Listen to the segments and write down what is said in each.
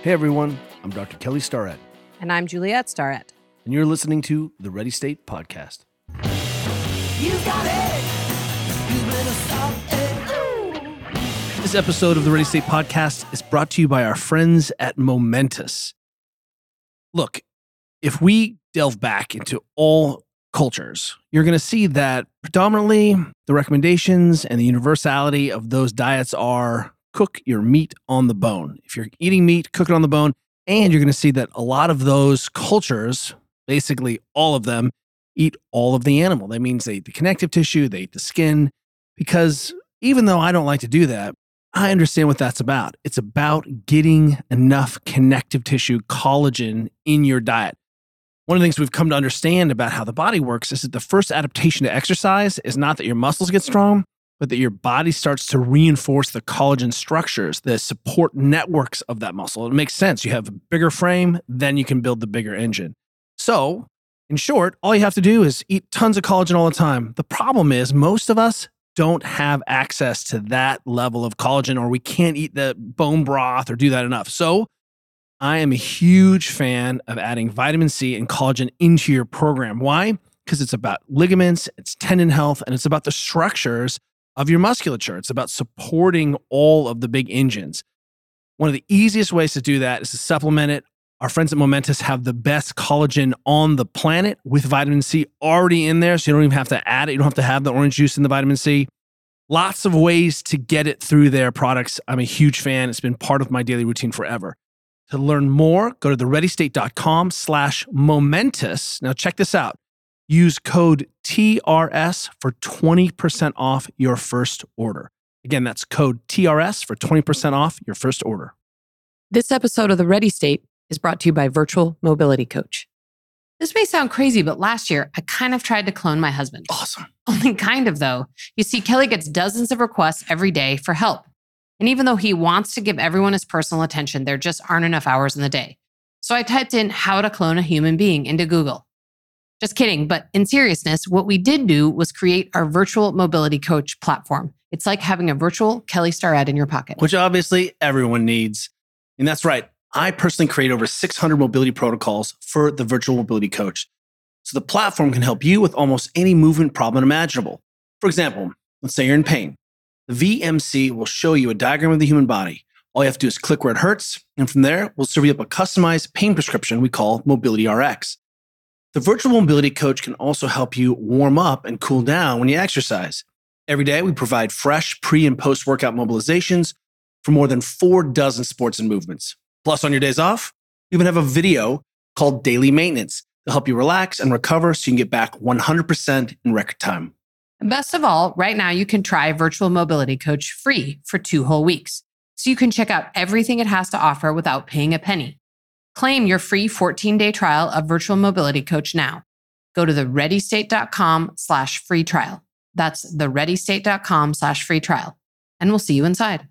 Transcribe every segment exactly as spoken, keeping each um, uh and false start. Hey everyone, I'm Doctor Kelly Starrett. And I'm Juliette Starrett. And you're listening to The Ready State Podcast. You got it. You better stop it. This episode of The Ready State Podcast is brought to you by our friends at Momentous. Look, if we delve back into all cultures, you're going to see that predominantly the recommendations and the universality of those diets are cook your meat on the bone. If you're eating meat, cook it on the bone. And you're going to see that a lot of those cultures, basically all of them, eat all of the animal. That means they eat the connective tissue, they eat the skin, because even though I don't like to do that, I understand what that's about. It's about getting enough connective tissue collagen in your diet. One of the things we've come to understand about how the body works is that the first adaptation to exercise is not that your muscles get strong, but that your body starts to reinforce the collagen structures, the support networks of that muscle. It makes sense. You have a bigger frame, then you can build the bigger engine. So, in short, all you have to do is eat tons of collagen all the time. The problem is most of us don't have access to that level of collagen, or we can't eat the bone broth or do that enough. So I am a huge fan of adding vitamin C and collagen into your program. Why? Because it's about ligaments, it's tendon health, and it's about the structures of your musculature. It's about supporting all of the big engines. One of the easiest ways to do that is to supplement it. Our friends at Momentous have the best collagen on the planet with vitamin C already in there, so you don't even have to add it. You don't have to have the orange juice and the vitamin C. Lots of ways to get it through their products. I'm a huge fan. It's been part of my daily routine forever. To learn more, go to the ready state dot com slash momentous. Now check this out. Use code T R S for twenty percent off your first order. Again, that's code T R S for twenty percent off your first order. This episode of The Ready State is brought to you by Virtual Mobility Coach. This may sound crazy, but last year, I kind of tried to clone my husband. Awesome. Only kind of, though. You see, Kelly gets dozens of requests every day for help. And even though he wants to give everyone his personal attention, there just aren't enough hours in the day. So I typed in how to clone a human being into Google. Just kidding, but in seriousness, what we did do was create our virtual mobility coach platform. It's like having a virtual Kelly Starrett in your pocket. Which obviously everyone needs. And that's right. I personally create over six hundred mobility protocols for the virtual mobility coach. So the platform can help you with almost any movement problem imaginable. For example, let's say you're in pain. The V M C will show you a diagram of the human body. All you have to do is click where it hurts. And from there, we'll serve you up a customized pain prescription we call Mobility R X. The virtual mobility coach can also help you warm up and cool down when you exercise. Every day, we provide fresh pre and post-workout mobilizations for more than four dozen sports and movements. Plus, on your days off, we even have a video called Daily Maintenance to help you relax and recover so you can get back one hundred percent in record time. Best of all, right now, you can try Virtual Mobility Coach free for two whole weeks, so you can check out everything it has to offer without paying a penny. Claim your free fourteen-day trial of Virtual Mobility Coach now. Go to the ready state dot com slash free trial. That's the ready state dot com slash free trial. And we'll see you inside.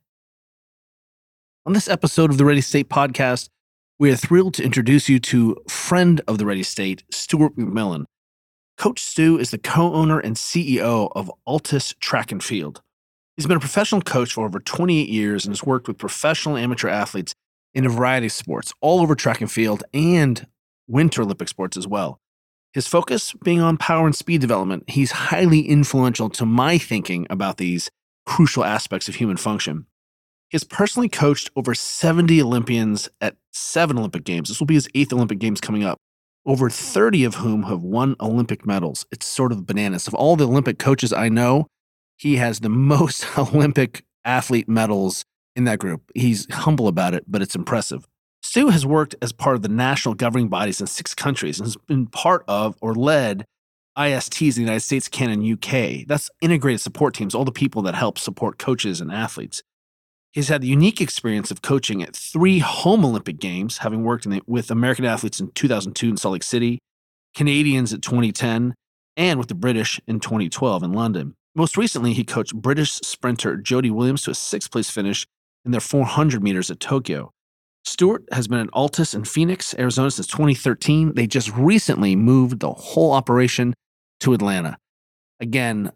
On this episode of The Ready State Podcast, we are thrilled to introduce you to friend of The Ready State, Stuart McMillan. Coach Stu is the co-owner and C E O of ALTIS Track and Field. He's been a professional coach for over twenty-eight years and has worked with professional amateur athletes in a variety of sports, all over track and field and Winter Olympic sports as well. His focus being on power and speed development, he's highly influential to my thinking about these crucial aspects of human function. He's personally coached over seventy Olympians at seven Olympic Games. This will be his eighth Olympic Games coming up, over thirty of whom have won Olympic medals. It's sort of bananas. Of all the Olympic coaches I know, he has the most Olympic athlete medals in that group. He's humble about it, but it's impressive. Stu has worked as part of the national governing bodies in six countries and has been part of or led I S Ts in the United States, Canada, and U K. That's integrated support teams, all the people that help support coaches and athletes. He's had the unique experience of coaching at three home Olympic Games, having worked in the, with American athletes in two thousand two in Salt Lake City, Canadians at twenty ten, and with the British in twenty twelve in London. Most recently, he coached British sprinter Jodie Williams to a sixth-place finish in their four hundred meters at Tokyo. Stuart has been at ALTIS in Phoenix, Arizona since twenty thirteen. They just recently moved the whole operation to Atlanta. Again,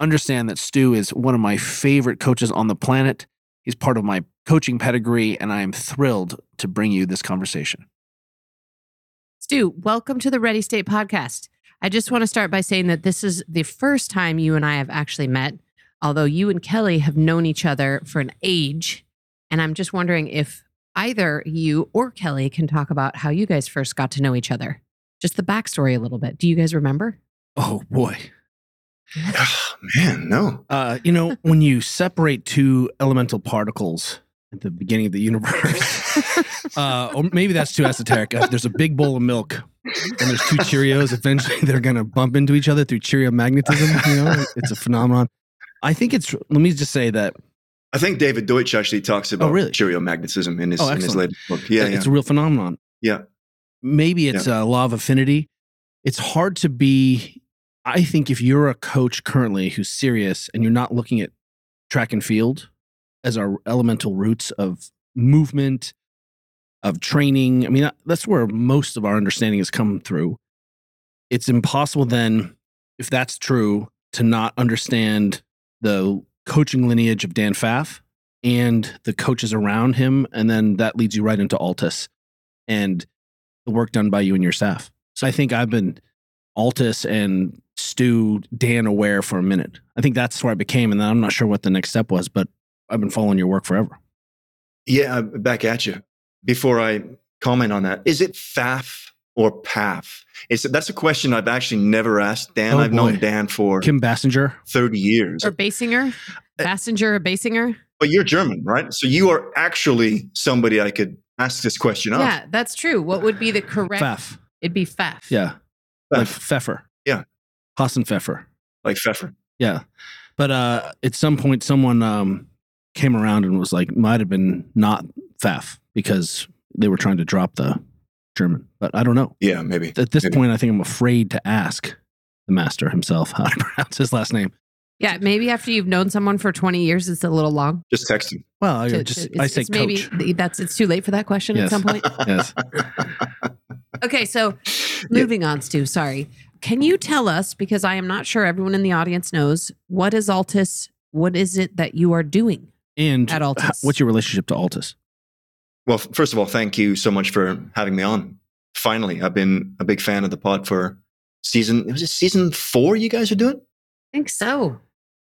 understand that Stu is one of my favorite coaches on the planet. He's part of my coaching pedigree, and I am thrilled to bring you this conversation. Stu, welcome to the Ready State Podcast. I just want to start by saying that this is the first time you and I have actually met, although you and Kelly have known each other for an age. And I'm just wondering if either you or Kelly can talk about how you guys first got to know each other. Just the backstory a little bit. Do you guys remember? Oh, boy. Oh, man, no. Uh, you know, when you separate two elemental particles at the beginning of the universe, uh, or maybe that's too esoteric. Uh, there's a big bowl of milk and there's two Cheerios. Eventually, they're going to bump into each other through Cheerio magnetism. You know, it's a phenomenon. I think it's, let me just say that. I think David Deutsch actually talks about oh, really? Cheerio magnetism in his, oh, in his latest book. Yeah, it's yeah. a real phenomenon. Yeah. Maybe it's yeah. a law of affinity. It's hard to be... I think if you're a coach currently who's serious and you're not looking at track and field as our elemental roots of movement, of training, I mean, that's where most of our understanding has come through. It's impossible then, if that's true, to not understand the coaching lineage of Dan Pfaff and the coaches around him. And then that leads you right into ALTIS and the work done by you and your staff. So I think I've been ALTIS and Stu, Dan aware for a minute. I think that's where I became, and then I'm not sure what the next step was, but I've been following your work forever. Yeah, back at you. Before I comment on that, is it Pfaff or Pfaff? It's, that's a question I've actually never asked Dan. Oh, I've boy. known Dan for Kim Bassinger thirty years. Or Bassinger? Bassinger or Bassinger? But you're German, right? So you are actually somebody I could ask this question of. Yeah, that's true. What would be the correct... Pfaff. It'd be Pfaff. Yeah. Pfaff. Like Pfeffer. Yeah. Hassan Pfeffer. Like Pfeffer. Yeah. But uh, at some point, someone um, came around and was like, might have been not Pfaff because they were trying to drop the German. But I don't know. Yeah, maybe. At this maybe. point, I think I'm afraid to ask the master himself how to pronounce his last name. Yeah, maybe after you've known someone for twenty years, it's a little long. Just text him. Well, to, I just I say coach. Maybe that's, it's too late for that question yes. at some point. Yes. Okay, so moving on, Stu, sorry. Can you tell us, because I am not sure everyone in the audience knows, what is ALTIS? What is it that you are doing and at ALTIS? H- what's your relationship to ALTIS? Well, first of all, thank you so much for having me on. Finally, I've been a big fan of the pod for season, was it season four you guys are doing? I think so.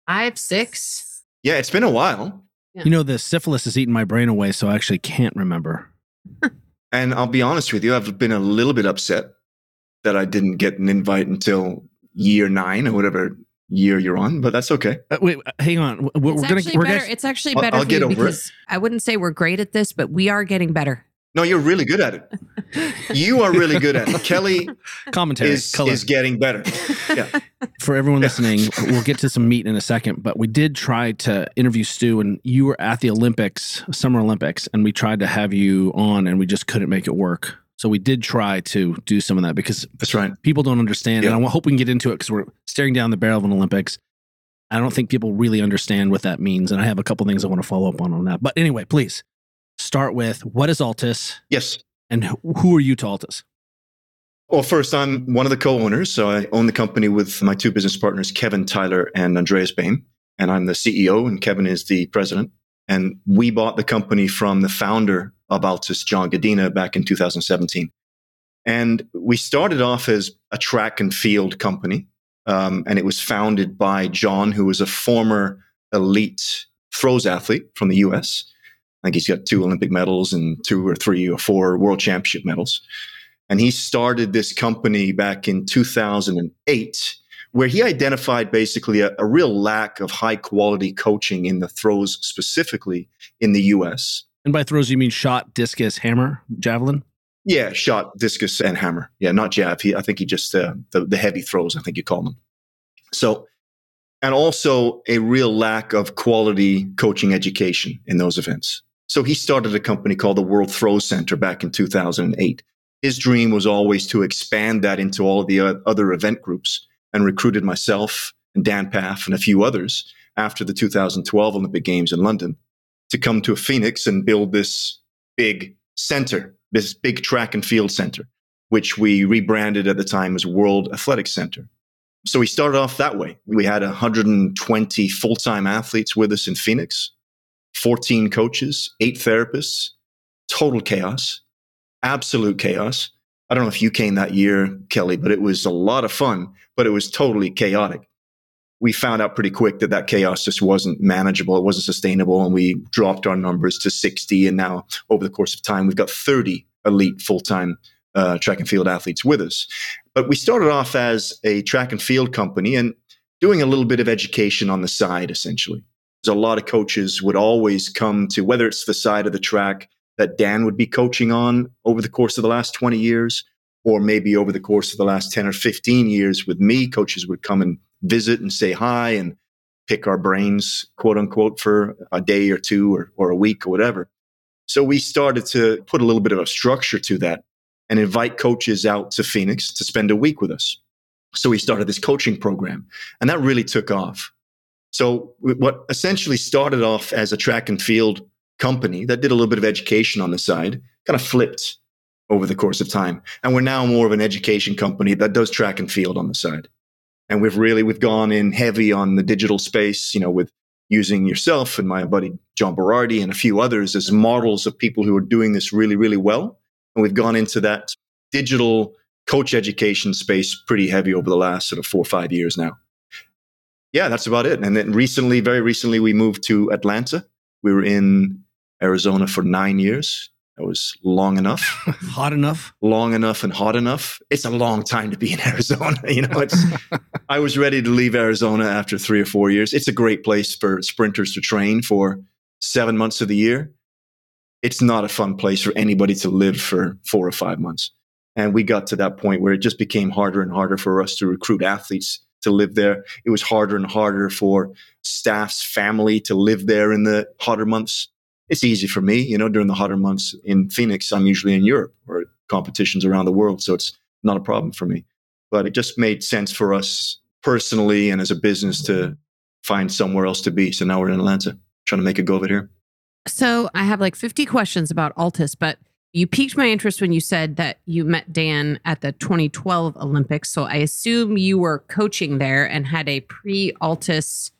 Five, six. Yeah, it's been a while. Yeah. You know, the syphilis has eaten my brain away, so I actually can't remember. And I'll be honest with you, I've been a little bit upset that I didn't get an invite until year nine or whatever year you're on, but that's okay. Uh, wait, hang on. We're, it's, we're actually gonna, we're better, gonna, it's actually better I'll, I'll for get you over because it. I wouldn't say we're great at this, but we are getting better. No, you're really good at it. You are really good at it. Kelly Commentary is, is getting better. Yeah. For everyone listening, we'll get to some meat in a second, but we did try to interview Stu, and you were at the Olympics, Summer Olympics, and we tried to have you on, and we just couldn't make it work. So we did try to do some of that because that's right. People don't understand, yep. and I hope we can get into it because we're staring down the barrel of an Olympics. I don't think people really understand what that means, and I have a couple things I want to follow up on on that. But anyway, please. Start with, what is ALTIS? Yes. And who are you to ALTIS? Well, first, I'm one of the co-owners. So I own the company with my two business partners, Kevin Tyler and Andreas Bain. And I'm the C E O, and Kevin is the president. And we bought the company from the founder of ALTIS, John Gadina, back in two thousand seventeen. And we started off as a track and field company. Um, and it was founded by John, who was a former elite throws athlete from the U S, I think he's got two Olympic medals and two or three or four world championship medals. And he started this company back in two thousand eight, where he identified basically a, a real lack of high quality coaching in the throws, specifically in the U S. And by throws, you mean shot, discus, hammer, javelin? Yeah, shot, discus, and hammer. Yeah, not jab. He, I think he just, uh, the, the heavy throws, I think you call them. So... And also a real lack of quality coaching education in those events. So he started a company called the World Throw Center back in two thousand eight. His dream was always to expand that into all of the other event groups, and recruited myself and Dan Pfaff and a few others after the two thousand twelve Olympic Games in London to come to Phoenix and build this big center, this big track and field center, which we rebranded at the time as World Athletic Center. So we started off that way. We had one hundred twenty full-time athletes with us in Phoenix, fourteen coaches, eight therapists, total chaos, absolute chaos. I don't know if you came that year, Kelly, but it was a lot of fun, but it was totally chaotic. We found out pretty quick that that chaos just wasn't manageable. It wasn't sustainable. And we dropped our numbers to sixty. And now over the course of time, we've got thirty elite full-time uh, track and field athletes with us. But we started off as a track and field company and doing a little bit of education on the side, essentially. There's a lot of coaches would always come to, whether it's the side of the track that Dan would be coaching on over the course of the last twenty years, or maybe over the course of the last ten or fifteen years with me, coaches would come and visit and say hi and pick our brains, quote unquote, for a day or two or, or a week or whatever. So we started to put a little bit of a structure to that and invite coaches out to Phoenix to spend a week with us. So we started this coaching program, and that really took off. So what essentially started off as a track and field company that did a little bit of education on the side kind of flipped over the course of time. And we're now more of an education company that does track and field on the side. And we've really, we've gone in heavy on the digital space, you know, with using yourself and my buddy John Berardi and a few others as models of people who are doing this really, really well. And we've gone into that digital coach education space pretty heavy over the last sort of four or five years now. Yeah, that's about it. And then recently, very recently, we moved to Atlanta. We were in Arizona for nine years. That was long enough. Hot enough. Long enough and hot enough. It's a long time to be in Arizona. You know, it's. I was ready to leave Arizona after three or four years. It's a great place for sprinters to train for seven months of the year. It's not a fun place for anybody to live for four or five months. And we got to that point where it just became harder and harder for us to recruit athletes to live there. It was harder and harder for staff's family to live there in the hotter months. It's easy for me, you know, during the hotter months in Phoenix, I'm usually in Europe or competitions around the world. So it's not a problem for me, but it just made sense for us personally and as a business to find somewhere else to be. So now we're in Atlanta trying to make a go of it here. So I have like fifty questions about ALTIS, but you piqued my interest when you said that you met Dan at the twenty twelve Olympics. So I assume you were coaching there and had a pre-ALTIS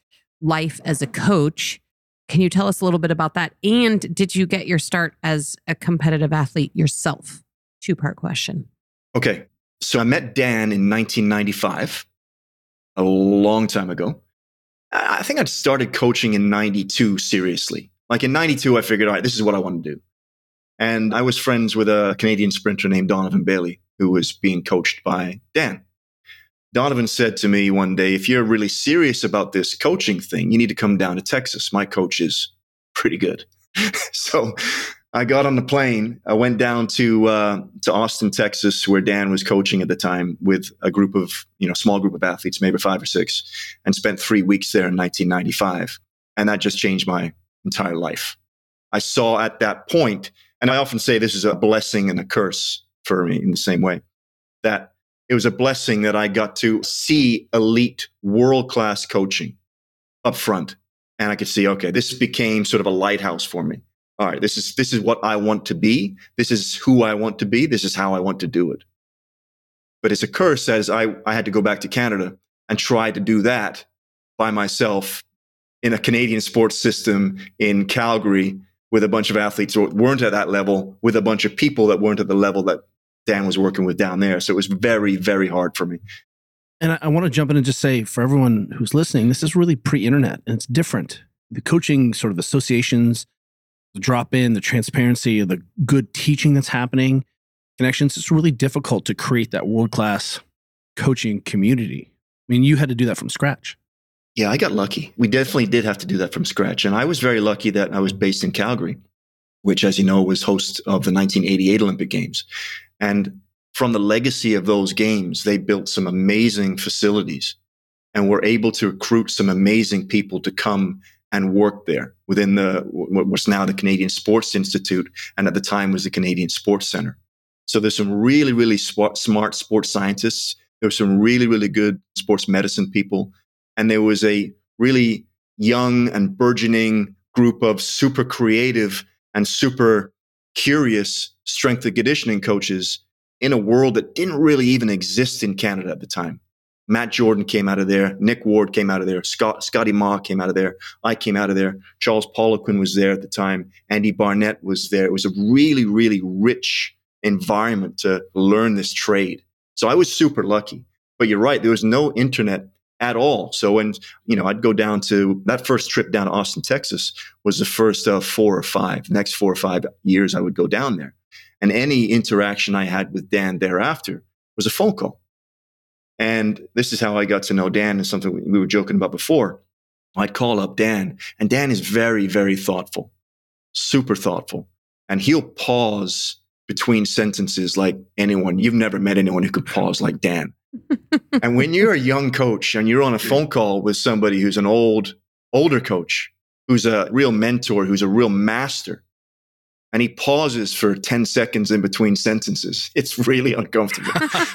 life as a coach. Can you tell us a little bit about that? And did you get your start as a competitive athlete yourself? Two-part question. Okay. So I met Dan in nineteen ninety-five, a long time ago. I think I'd started coaching in ninety-two, seriously. Like in ninety-two, I figured, all right, this is what I want to do. And I was friends with a Canadian sprinter named Donovan Bailey, who was being coached by Dan. Donovan said to me one day, if you're really serious about this coaching thing, you need to come down to Texas. My coach is pretty good. So I got on the plane. I went down to uh, to Austin, Texas, where Dan was coaching at the time with a group of, you know, small group of athletes, maybe five or six, and spent three weeks there in nineteen ninety-five. And that just changed my entire life. I saw at that point, and I often say this is a blessing and a curse for me in the same way, that it was a blessing that I got to see elite world-class coaching up front. And I could see, okay, this became sort of a lighthouse for me. All right, this is this is what I want to be. This is who I want to be. This is how I want to do it. But it's a curse, as I, I had to go back to Canada and try to do that by myself in a Canadian sports system in Calgary with a bunch of athletes who weren't at that level, with a bunch of people that weren't at the level that Dan was working with down there. So it was very, very hard for me. And I, I want to jump in and just say for everyone who's listening, this is really pre-internet and it's different. The coaching sort of associations, the drop in, the transparency, the good teaching that's happening, connections, it's really difficult to create that world-class coaching community. I mean, you had to do that from scratch. Yeah, I got lucky. We definitely did have to do that from scratch. And I was very lucky that I was based in Calgary, which, as you know, was host of the nineteen eighty-eight Olympic Games. And from the legacy of those games, they built some amazing facilities and were able to recruit some amazing people to come and work there within the what's now the Canadian Sports Institute, and at the time was the Canadian Sports Center. So there's some really, really smart, smart sports scientists. There were some really, really good sports medicine people. And there was a really young and burgeoning group of super creative and super curious strength and conditioning coaches in a world that didn't really even exist in Canada at the time. Matt Jordan came out of there. Nick Ward came out of there. Scott, Scotty Ma came out of there. I came out of there. Charles Poliquin was there at the time. Andy Barnett was there. It was a really, really rich environment to learn this trade. So I was super lucky. But you're right. There was no internet at all. So when, you know, I'd go down to that first trip down to Austin, Texas was the first uh, four or five, next four or five years I would go down there. And any interaction I had with Dan thereafter was a phone call. And this is how I got to know Dan, and something we were joking about before. I'd call up Dan, and Dan is very, very thoughtful, super thoughtful. And he'll pause between sentences like anyone. You've never met anyone who could pause like Dan. And when you're a young coach and you're on a phone call with somebody who's an old, older coach, who's a real mentor, who's a real master, and he pauses for ten seconds in between sentences, it's really uncomfortable.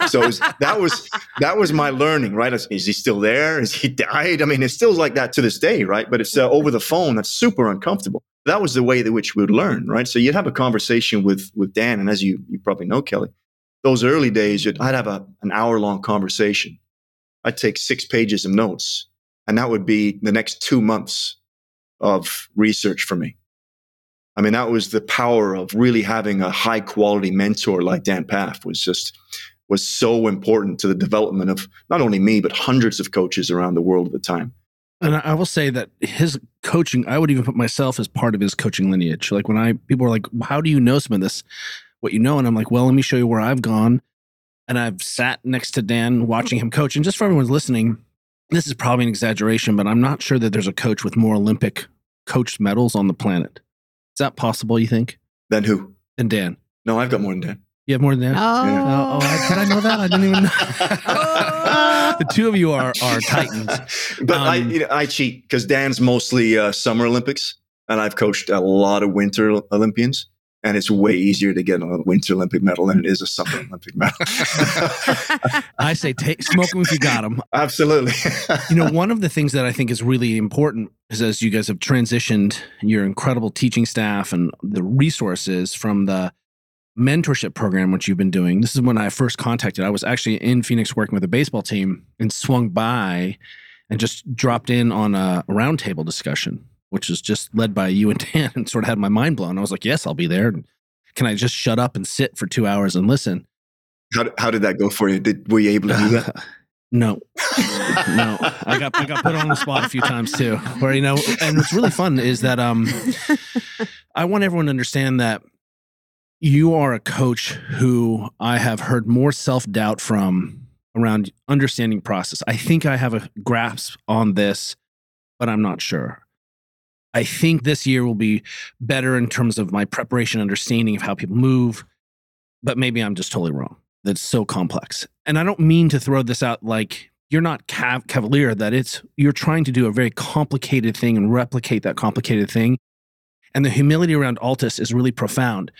So it was, that was that was my learning, right? Is he still there? Is he died? I mean, it's still like that to this day, right? But it's uh, over the phone. That's super uncomfortable. That was the way that which we would learn, right? So you'd have a conversation with with Dan, and as you you probably know, Kelly, those early days, you'd, I'd have a, an hour-long conversation. I'd take six pages of notes, and that would be the next two months of research for me. I mean, that was the power of really having a high quality mentor like Dan Pfaff was just, was so important to the development of not only me, but hundreds of coaches around the world at the time. And I will say that his coaching, I would even put myself as part of his coaching lineage. Like when I, people are like, how do you know some of this, what you know? And I'm like, well, let me show you where I've gone. And I've sat next to Dan watching him coach. And just for everyone listening, this is probably an exaggeration, but I'm not sure that there's a coach with more Olympic coach medals on the planet. Is that possible, you think? Than who? Than Dan. No, I've got more than Dan. You have more than Dan? Oh. Yeah. oh, oh I, did I know that? I didn't even know. The two of you are are titans. But um, I you know, I cheat because Dan's mostly uh, Summer Olympics, and I've coached a lot of Winter Olympians, and it's way easier to get a Winter Olympic medal than it is a Summer Olympic medal. I say take, smoke them if you got them. Absolutely. You know, one of the things that I think is really important as you guys have transitioned your incredible teaching staff and the resources from the mentorship program, which you've been doing. This is when I first contacted. I was actually in Phoenix working with a baseball team and swung by and just dropped in on a roundtable discussion, which was just led by you and Dan, and sort of had my mind blown. I was like, yes, I'll be there. Can I just shut up and sit for two hours and listen? How, how did that go for you? Did, were you able to do that? Uh, No, no, I got I got put on the spot a few times too. Where you know, and what's really fun is that um, I want everyone to understand that you are a coach who I have heard more self-doubt from around understanding process. I think I have a grasp on this, but I'm not sure. I think this year will be better in terms of my preparation, understanding of how people move, but maybe I'm just totally wrong. That's so complex. And I don't mean to throw this out like you're not cav- cavalier, that it's, you're trying to do a very complicated thing and replicate that complicated thing. And the humility around ALTIS is really profound.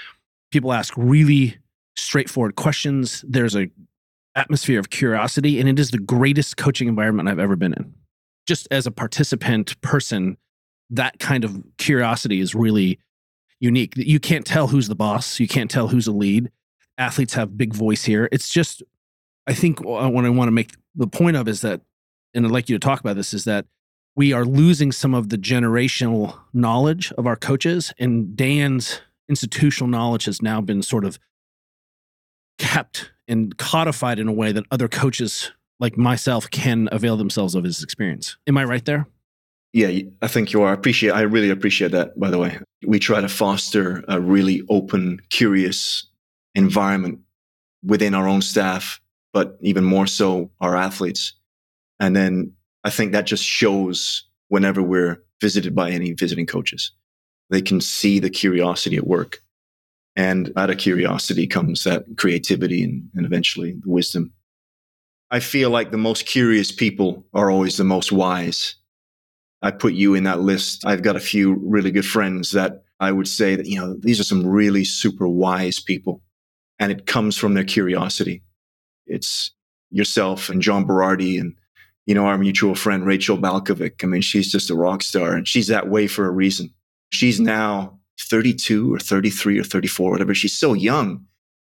People ask really straightforward questions. There's an atmosphere of curiosity, and it is the greatest coaching environment I've ever been in. Just as a participant person, that kind of curiosity is really unique. You can't tell who's the boss. You can't tell who's the lead. Athletes have big voice here. It's just, I think what I want to make the point of is that, and I'd like you to talk about this, is that we are losing some of the generational knowledge of our coaches, and Dan's institutional knowledge has now been sort of kept and codified in a way that other coaches like myself can avail themselves of his experience. Am I right there? Yeah, I think you are. I appreciate, I really appreciate that, by the way. We try to foster a really open, curious environment within our own staff, but even more so our athletes. And then I think that just shows whenever we're visited by any visiting coaches, they can see the curiosity at work. And out of curiosity comes that creativity and, and eventually the wisdom. I feel like the most curious people are always the most wise. I put you in that list. I've got a few really good friends that I would say that, you know, these are some really super wise people. And it comes from their curiosity. It's yourself and John Berardi and, you know, our mutual friend, Rachel Balkovic. I mean, she's just a rock star, and she's that way for a reason. She's now thirty-two or thirty-three or thirty-four, whatever. She's so young,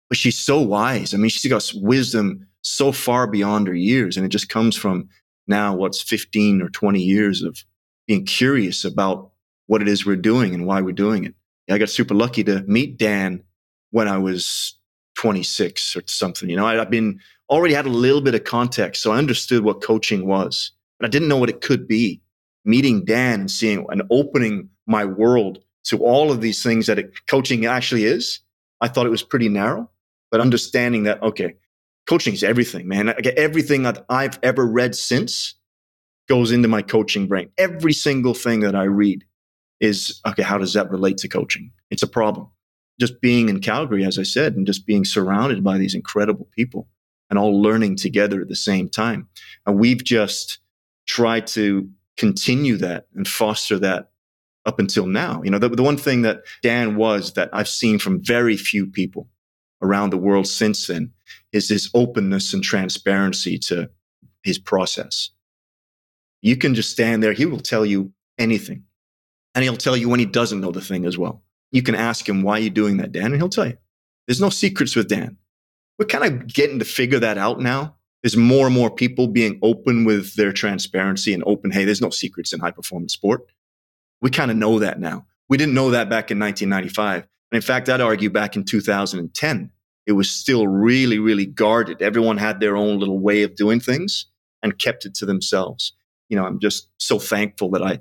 but she's so wise. I mean, she's got wisdom so far beyond her years. And it just comes from now what's fifteen or twenty years of being curious about what it is we're doing and why we're doing it. I got super lucky to meet Dan when I was twenty-six or something. You know, I'd been already had a little bit of context, so I understood what coaching was, but I didn't know what it could be. Meeting Dan and seeing and opening my world to all of these things that it, coaching actually is, I thought it was pretty narrow, but understanding that, okay, coaching is everything, man. Everything that I've ever read since goes into my coaching brain. Every single thing that I read is, okay, how does that relate to coaching? It's a problem. Just being in Calgary, as I said, and just being surrounded by these incredible people and all learning together at the same time. And we've just tried to continue that and foster that up until now. You know, the, the one thing that Dan was that I've seen from very few people around the world since then is his openness and transparency to his process. You can just stand there. He will tell you anything. And he'll tell you when he doesn't know the thing as well. You can ask him, why are you doing that, Dan? And he'll tell you. There's no secrets with Dan. We're kind of getting to figure that out now. There's more and more people being open with their transparency and open, hey, there's no secrets in high-performance sport. We kind of know that now. We didn't know that back in nineteen ninety-five. And in fact, I'd argue back in two thousand ten, it was still really, really guarded. Everyone had their own little way of doing things and kept it to themselves. You know, I'm just so thankful that I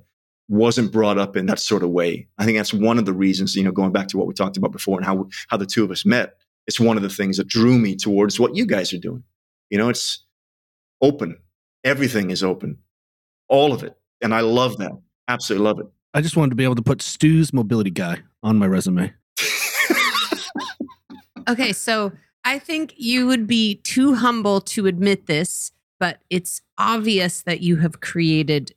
wasn't brought up in that sort of way. I think that's one of the reasons, you know, going back to what we talked about before and how how the two of us met, it's one of the things that drew me towards what you guys are doing. You know, it's open. Everything is open. All of it. And I love that. Absolutely love it. I just wanted to be able to put Stu's mobility guy on my resume. Okay, so I think you would be too humble to admit this, but it's obvious that you have created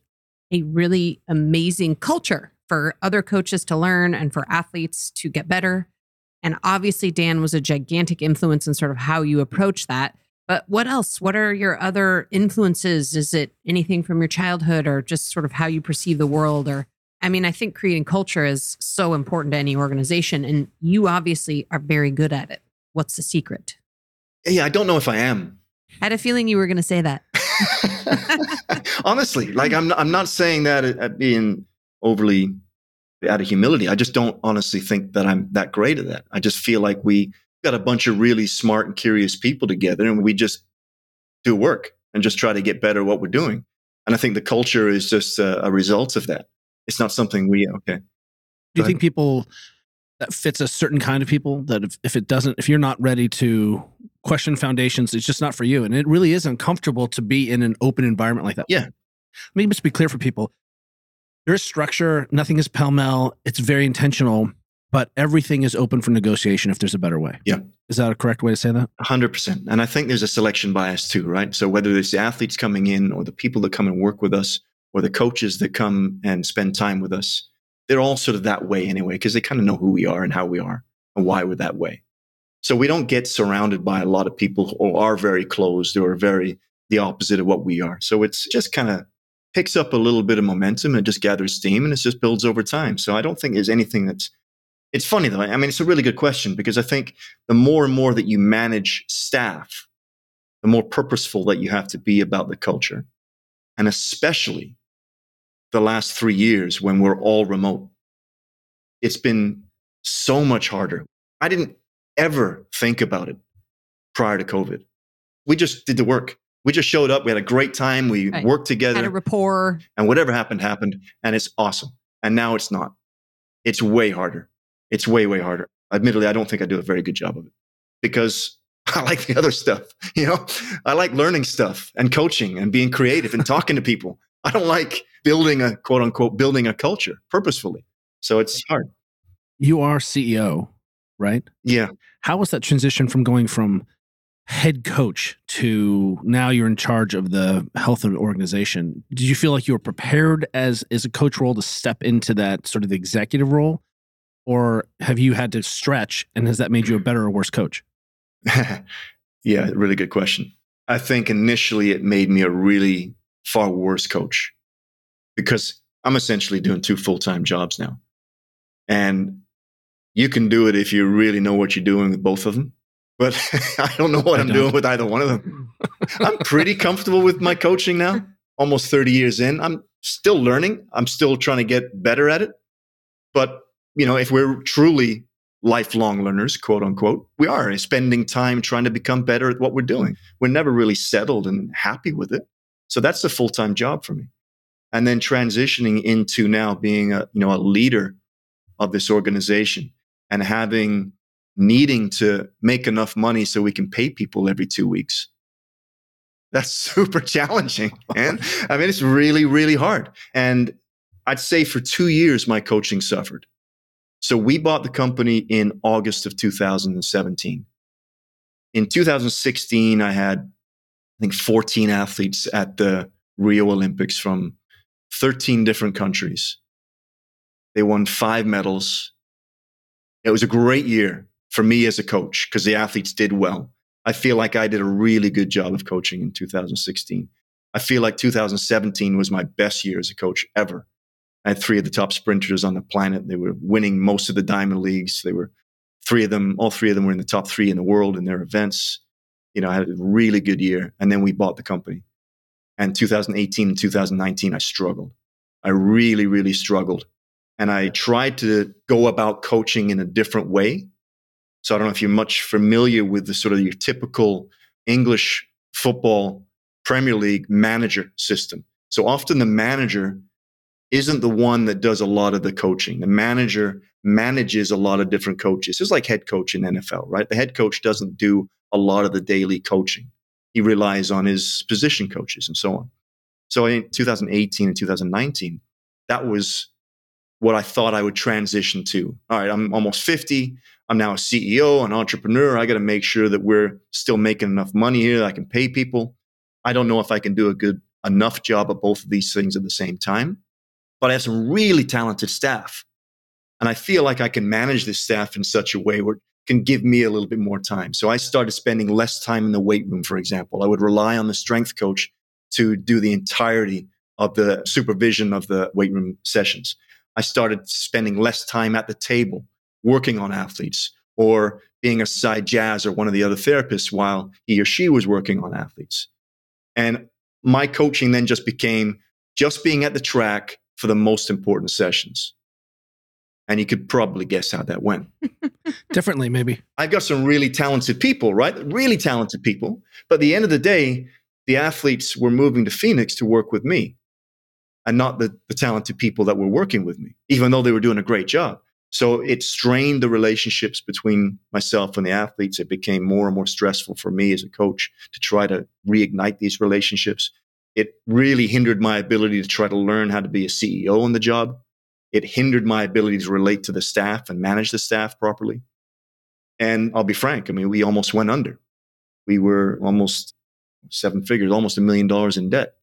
a really amazing culture for other coaches to learn and for athletes to get better. And obviously, Dan was a gigantic influence in sort of how you approach that. But what else? What are your other influences? Is it anything from your childhood or just sort of how you perceive the world? Or, I mean, I think creating culture is so important to any organization, and you obviously are very good at it. What's the secret? Yeah, I don't know if I am. I had a feeling you were going to say that. Honestly, like I'm, I'm not saying that at being overly out of humility. I just don't honestly think that I'm that great at that. I just feel like we got a bunch of really smart and curious people together, and we just do work and just try to get better at what we're doing. And I think the culture is just a, a result of that. It's not something we, okay. Do you think people, that fits a certain kind of people that if, if it doesn't, if you're not ready to question foundations, it's just not for you. And it really is uncomfortable to be in an open environment like that. Yeah. Let me just be clear for people. There is structure. Nothing is pell-mell. It's very intentional, but everything is open for negotiation if there's a better way. Yeah. Is that a correct way to say that? one hundred percent. And I think there's a selection bias too, right? So whether it's the athletes coming in or the people that come and work with us or the coaches that come and spend time with us, they're all sort of that way anyway, because they kind of know who we are and how we are and why we're that way. So we don't get surrounded by a lot of people who are very closed or very the opposite of what we are. So it's just kind of picks up a little bit of momentum and just gathers steam, and it just builds over time. So I don't think there's anything that's, it's funny though. I mean, it's a really good question, because I think the more and more that you manage staff, the more purposeful that you have to be about the culture. And especially the last three years when we're all remote, it's been so much harder. I didn't ever think about it prior to COVID. We just did the work. We just showed up. We had a great time. We right. worked together. Had a rapport. And whatever happened, happened. And it's awesome. And now it's not. It's way harder. It's way, way harder. Admittedly, I don't think I do a very good job of it, because I like the other stuff. You know, I like learning stuff and coaching and being creative and talking to people. I don't like building a quote unquote, building a culture purposefully. So it's hard. You are C E O, right? Yeah. How was that transition from going from head coach to now you're in charge of the health of an organization? Did you feel like you were prepared as, as a coach role to step into that sort of the executive role? Or have you had to stretch, and has that made you a better or worse coach? Yeah, really good question. I think initially it made me a really far worse coach, because I'm essentially doing two full-time jobs now. And you can do it if you really know what you're doing with both of them. but I don't know what I I'm don't. doing with either one of them. I'm pretty comfortable with my coaching now, almost thirty years in. I'm still learning. I'm still trying to get better at it. But, you know, if we're truly lifelong learners, quote unquote, we are spending time trying to become better at what we're doing. We're never really settled and happy with it. So that's a full-time job for me. And then transitioning into now being a, you know, a leader of this organization and having, needing to make enough money so we can pay people every two weeks. That's super challenging, man. I mean, it's really, really hard. And I'd say for two years, my coaching suffered. So we bought the company in August of two thousand seventeen. In two thousand sixteen, I had, I think, fourteen athletes at the Rio Olympics from thirteen different countries. They won five medals. It was a great year for me as a coach because the athletes did well. I feel like I did a really good job of coaching in two thousand sixteen. I feel like two thousand seventeen was my best year as a coach ever. I had three of the top sprinters on the planet. They were winning most of the Diamond Leagues. They were three of them, all three of them were in the top three in the world in their events. You know, I had a really good year. And then we bought the company. And two thousand eighteen and two thousand nineteen, I struggled. I really, really struggled. And I tried to go about coaching in a different way. So I don't know if you're much familiar with the sort of your typical English football Premier League manager system. So often the manager isn't the one that does a lot of the coaching. The manager manages a lot of different coaches. It's like head coach in N F L, right? The head coach doesn't do a lot of the daily coaching. He relies on his position coaches and so on. So in two thousand eighteen and two thousand nineteen, that was what I thought I would transition to. All right, I'm almost fifty. I'm now a C E O, an entrepreneur. I got to make sure that we're still making enough money here that I can pay people. I don't know if I can do a good enough job of both of these things at the same time. But I have some really talented staff. And I feel like I can manage this staff in such a way where it can give me a little bit more time. So I started spending less time in the weight room, for example. I would rely on the strength coach to do the entirety of the supervision of the weight room sessions. I started spending less time at the table working on athletes or being a side jazz or one of the other therapists while he or she was working on athletes. And my coaching then just became just being at the track for the most important sessions. And you could probably guess how that went. Differently, maybe. I've got some really talented people, right? Really talented people. But at the end of the day, the athletes were moving to Phoenix to work with me and not the, the talented people that were working with me, even though they were doing a great job. So it strained the relationships between myself and the athletes. It became more and more stressful for me as a coach to try to reignite these relationships. It really hindered my ability to try to learn how to be a C E O in the job. It hindered my ability to relate to the staff and manage the staff properly. And I'll be frank, I mean, we almost went under. We were almost seven figures, almost a million dollars in debt.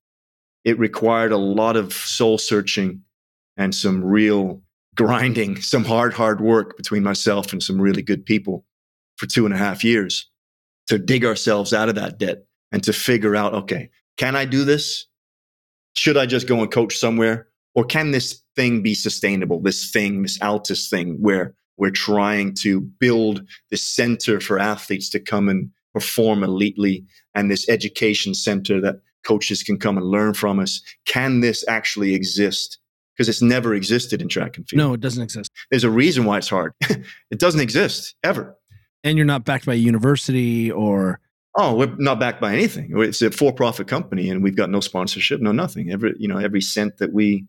It required a lot of soul searching and some real grinding, some hard, hard work between myself and some really good people for two and a half years to dig ourselves out of that debt and to figure out, okay, can I do this? Should I just go and coach somewhere? Or can this thing be sustainable? This thing, this ALTIS thing, where we're trying to build this center for athletes to come and perform elitely and this education center that coaches can come and learn from us. Can this actually exist? Because it's never existed in track and field. No, it doesn't exist. There's a reason why it's hard. It doesn't exist ever. And you're not backed by a university or... Oh, we're not backed by anything. It's a for-profit company, and we've got no sponsorship, no nothing. Every you know, every cent that we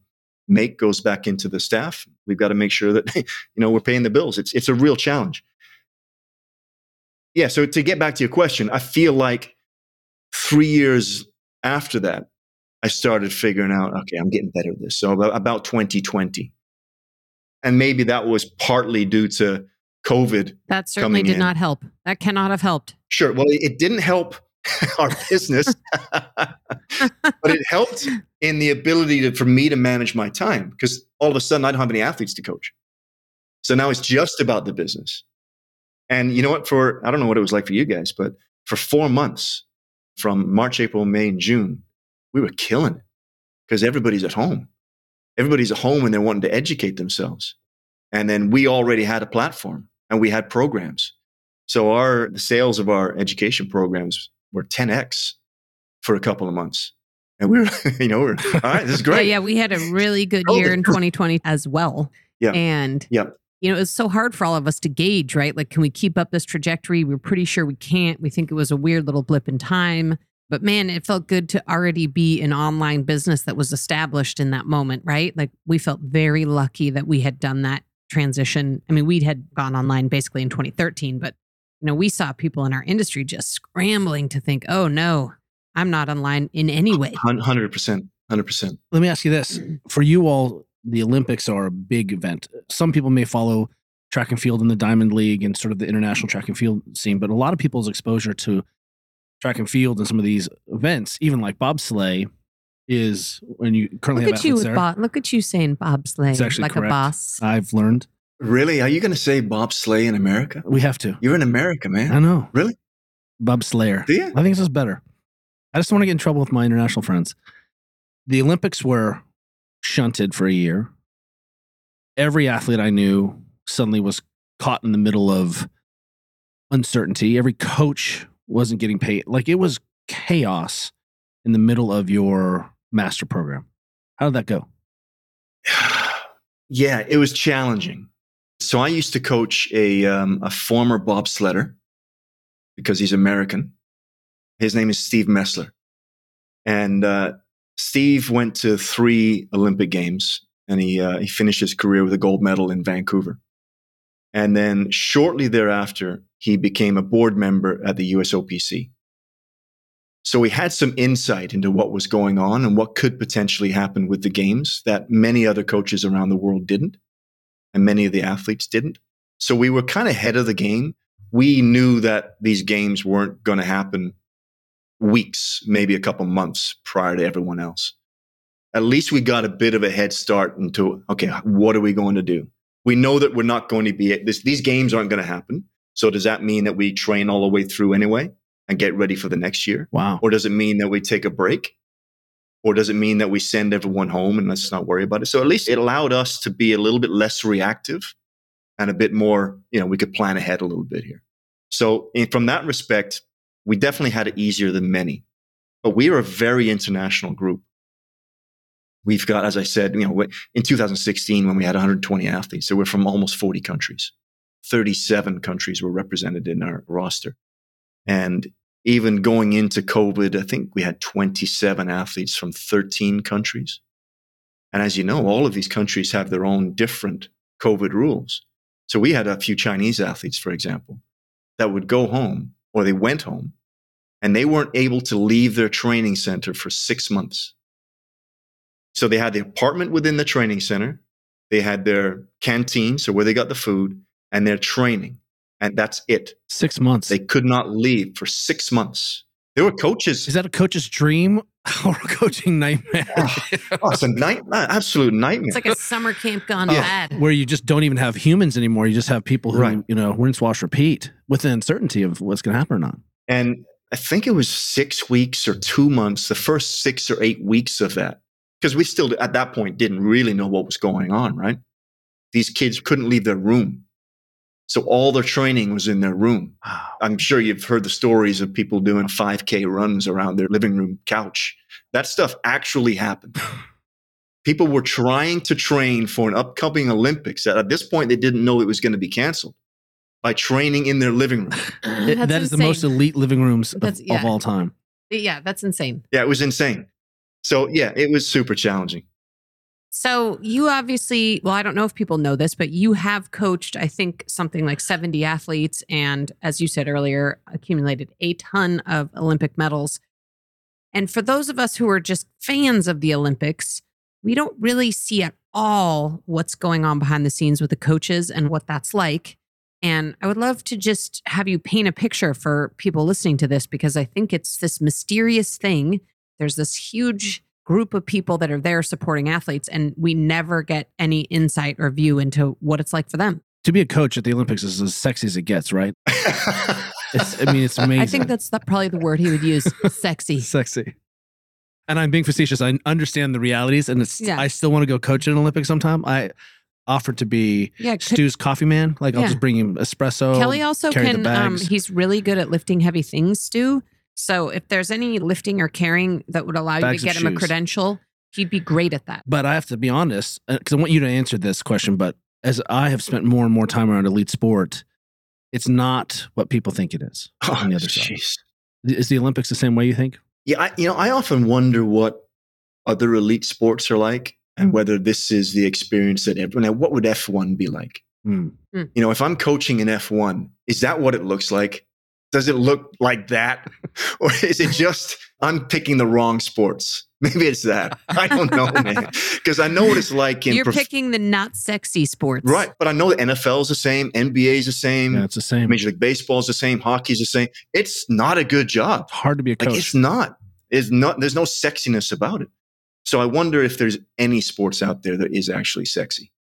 make goes back into the staff. We've got to make sure that you know we're paying the bills. It's it's a real challenge. Yeah. So to get back to your question, I feel like three years after that, I started figuring out, okay, I'm getting better at this. So about twenty twenty, and maybe that was partly due to COVID. That certainly did in. not help. That cannot have helped. Sure. Well, it didn't help our business, but it helped in the ability to, for me to manage my time because all of a sudden I don't have any athletes to coach. So now it's just about the business. And you know what, for, I don't know what it was like for you guys, but for four months from March, April, May, and June, we were killing it because everybody's at home. Everybody's at home and they're wanting to educate themselves. And then we already had a platform and we had programs. So our the sales of our education programs were ten X for a couple of months. And we were, you know, we were, all right, this is great. Yeah, yeah, we had a really good year in twenty twenty as well. Yeah. And, yeah. you know, it was so hard for all of us to gauge, right? Like, can we keep up this trajectory? We're pretty sure we can't. We think it was a weird little blip in time. But man, it felt good to already be an online business that was established in that moment, right? Like, we felt very lucky that we had done that transition. I mean, we had gone online basically in twenty thirteen, but, you know, we saw people in our industry just scrambling to think, oh no, I'm not online in any way. one hundred percent, one hundred percent. Let me ask you this. For you all, the Olympics are a big event. Some people may follow track and field in the Diamond League and sort of the international track and field scene, but a lot of people's exposure to track and field and some of these events, even like bobsleigh, is when you currently look have at you with there. Bob, look at you saying bobsleigh. It's actually like correct. A boss. I've learned. Really? Are you going to say bobsleigh in America? We have to. You're in America, man. I know. Really? Bobslayer. Do you? I think this is better. I just don't want to get in trouble with my international friends. The Olympics were shunted for a year. Every athlete I knew suddenly was caught in the middle of uncertainty. Every coach wasn't getting paid. Like, it was chaos in the middle of your master program. How did that go? Yeah, it was challenging. So I used to coach a um, a former bobsledder, because he's American. His name is Steve Messler. And uh, Steve went to three Olympic Games, and he uh, he finished his career with a gold medal in Vancouver. And then shortly thereafter, he became a board member at the U S O P C. So we had some insight into what was going on and what could potentially happen with the games that many other coaches around the world didn't, and many of the athletes didn't. So we were kind of ahead of the game. We knew that these games weren't going to happen weeks, maybe a couple months prior to everyone else. At least we got a bit of a head start into, okay, what are we going to do? We know that we're not going to be, this, these games aren't going to happen. So does that mean that we train all the way through anyway and get ready for the next year? Wow. Or does it mean that we take a break? Or does it mean that we send everyone home and let's not worry about it? So at least it allowed us to be a little bit less reactive and a bit more, you know, we could plan ahead a little bit here. So in, from that respect, we definitely had it easier than many, but we are a very international group. We've got, as I said, you know, in two thousand sixteen, when we had one hundred twenty athletes, so we're from almost forty countries. thirty-seven countries were represented in our roster. And even going into COVID, I think we had twenty-seven athletes from thirteen countries. And as you know, all of these countries have their own different COVID rules. So we had a few Chinese athletes, for example, that would go home, or they went home, and they weren't able to leave their training center for six months. So they had the apartment within the training center, they had their canteen, so where they got the food, and their training. And that's it. Six months. They could not leave for six months. There were coaches. Is that a coach's dream or a coaching nightmare? Oh, oh, it's a nightmare, absolute nightmare. It's like a summer camp gone yeah. bad. Where you just don't even have humans anymore. You just have people who, right. you know, rinse, wash, repeat with the uncertainty of what's going to happen or not. And I think it was six weeks or two months, the first six or eight weeks of that. Because we still, at that point, didn't really know what was going on, right? These kids couldn't leave their room. So all their training was in their room. Wow. I'm sure you've heard the stories of people doing five K runs around their living room couch. That stuff actually happened. People were trying to train for an upcoming Olympics that at this point, they didn't know it was going to be canceled, by training in their living room. it, that insane. Is the most elite living rooms of, yeah. of all time. Yeah, that's insane. Yeah, it was insane. So yeah, it was super challenging. So you obviously, well, I don't know if people know this, but you have coached, I think, something like seventy athletes. And as you said earlier, accumulated a ton of Olympic medals. And for those of us who are just fans of the Olympics, we don't really see at all what's going on behind the scenes with the coaches and what that's like. And I would love to just have you paint a picture for people listening to this, because I think it's this mysterious thing. There's this huge group of people that are there supporting athletes, and we never get any insight or view into what it's like for them. To be a coach at the Olympics is as sexy as it gets, right? it's, I mean, it's amazing. I think that's the, probably the word he would use, sexy. Sexy. And I'm being facetious. I understand the realities, and it's, yeah. I still want to go coach at an Olympics sometime. I, offered to be yeah, Stu's coffee man. Like, yeah. I'll just bring him espresso. Kelly also can, um, he's really good at lifting heavy things, Stu. So if there's any lifting or carrying that would allow bags you to get him shoes. A credential, he'd be great at that. But I have to be honest, because I want you to answer this question, but as I have spent more and more time around elite sport, it's not what people think it is on the other side. Jeez. Is the Olympics the same way, you think? Yeah, I, you know, I often wonder what other elite sports are like and whether this is the experience that everyone, now what would F one be like? Mm. Mm. You know, if I'm coaching in F one, is that what it looks like? Does it look like that? Or is it just, I'm picking the wrong sports? Maybe it's that. I don't know, man. Because I know what it's like. In You're prof- picking the not sexy sports. Right. But I know the N F L is the same. N B A is the same. Yeah, it's the same. Major League Baseball is the same. Hockey is the same. It's not a good job. It's hard to be a coach. Like, it's not. It's not. There's no sexiness about it. So I wonder if there's any sports out there that is actually sexy.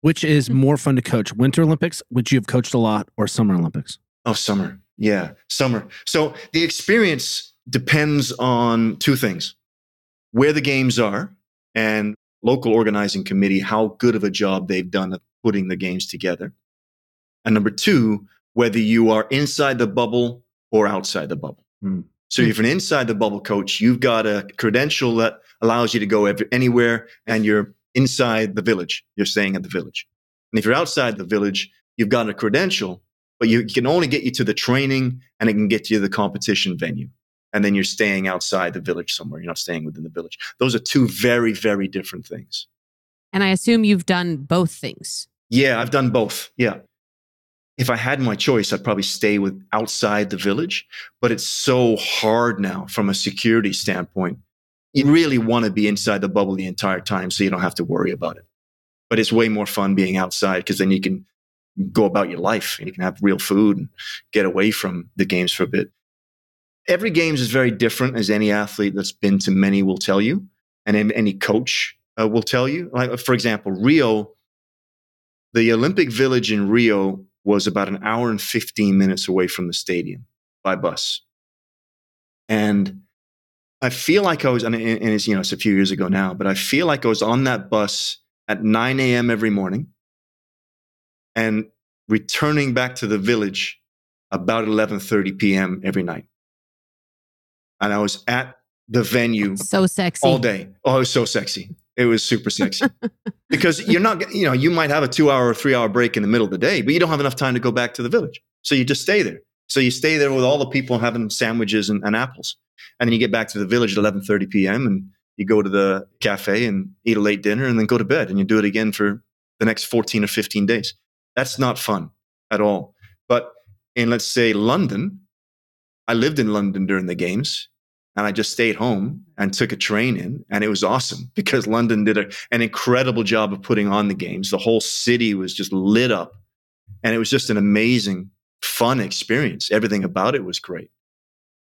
Which is more fun to coach? Winter Olympics, which you've coached a lot, or Summer Olympics? Oh, summer. Yeah, summer. So the experience depends on two things. Where the games are and local organizing committee, how good of a job they've done of putting the games together. And number two, whether you are inside the bubble or outside the bubble. Mm. So if you're an inside the bubble coach, you've got a credential that allows you to go every, anywhere and you're inside the village. You're staying at the village. And if you're outside the village, you've got a credential, but you can only get you to the training and it can get you to the competition venue. And then you're staying outside the village somewhere. You're not staying within the village. Those are two very, very different things. And I assume you've done both things. Yeah, I've done both. Yeah. If I had my choice, I'd probably stay with outside the village. But it's so hard now from a security standpoint. You really want to be inside the bubble the entire time so you don't have to worry about it. But it's way more fun being outside because then you can go about your life and you can have real food and get away from the games for a bit. Every games is very different, as any athlete that's been to many will tell you, and any coach uh, will tell you. Like, for example, Rio, the Olympic Village in Rio was about an hour and fifteen minutes away from the stadium by bus. And I feel like I was, and it's, you know, it's a few years ago now, but I feel like I was on that bus at nine a.m. every morning and returning back to the village about eleven thirty p.m. every night. And I was at the venue so sexy. All day. Oh, it was so sexy. It was super sexy. Because you're not, you know, you might have a two hour or three hour break in the middle of the day, but you don't have enough time to go back to the village. So you just stay there. So you stay there with all the people having sandwiches and, and apples. And then you get back to the village at eleven thirty p.m. and you go to the cafe and eat a late dinner and then go to bed. And you do it again for the next fourteen or fifteen days. That's not fun at all. But in, let's say, London, I lived in London during the games and I just stayed home and took a train in, and it was awesome because London did a, an incredible job of putting on the games. The whole city was just lit up and it was just an amazing, fun experience. Everything about it was great.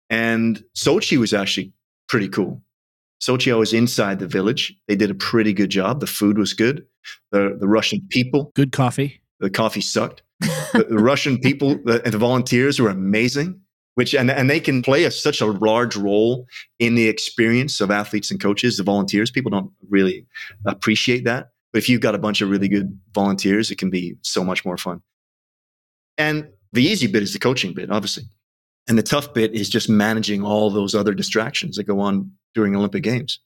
And Sochi was actually pretty cool. Sochi, I was inside the village. They did a pretty good job. The food was good. The, the Russian people. Good coffee. The coffee sucked. the, the Russian people, the, the volunteers were amazing. Which and, and they can play a, such a large role in the experience of athletes and coaches, the volunteers. People don't really appreciate that. But if you've got a bunch of really good volunteers, it can be so much more fun. And the easy bit is the coaching bit, obviously. And the tough bit is just managing all those other distractions that go on during Olympic Games.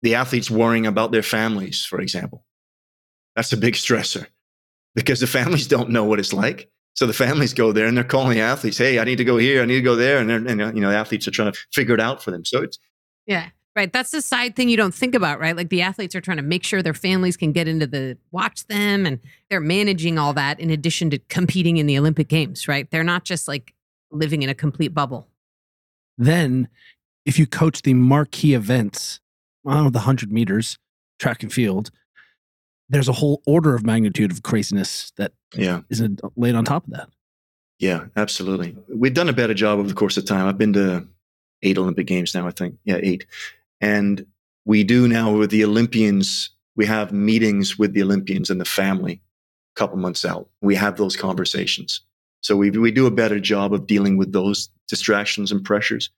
The athletes worrying about their families, for example. That's a big stressor because the families don't know what it's like. So the families go there and they're calling the athletes, hey, I need to go here, I need to go there. And, and you know, the athletes are trying to figure it out for them. So it's... Yeah, right. That's the side thing you don't think about, right? Like the athletes are trying to make sure their families can get into the... watch them, and they're managing all that in addition to competing in the Olympic Games, right? They're not just like living in a complete bubble. Then if you coach the marquee events, I don't know, the one hundred meters, track and field, there's a whole order of magnitude of craziness that yeah. is laid on top of that. Yeah, absolutely. We've done a better job over the course of time. I've been to eight Olympic Games now, I think. Yeah, eight. And we do now with the Olympians, we have meetings with the Olympians and the family a couple months out. We have those conversations. So we we do a better job of dealing with those distractions and pressures.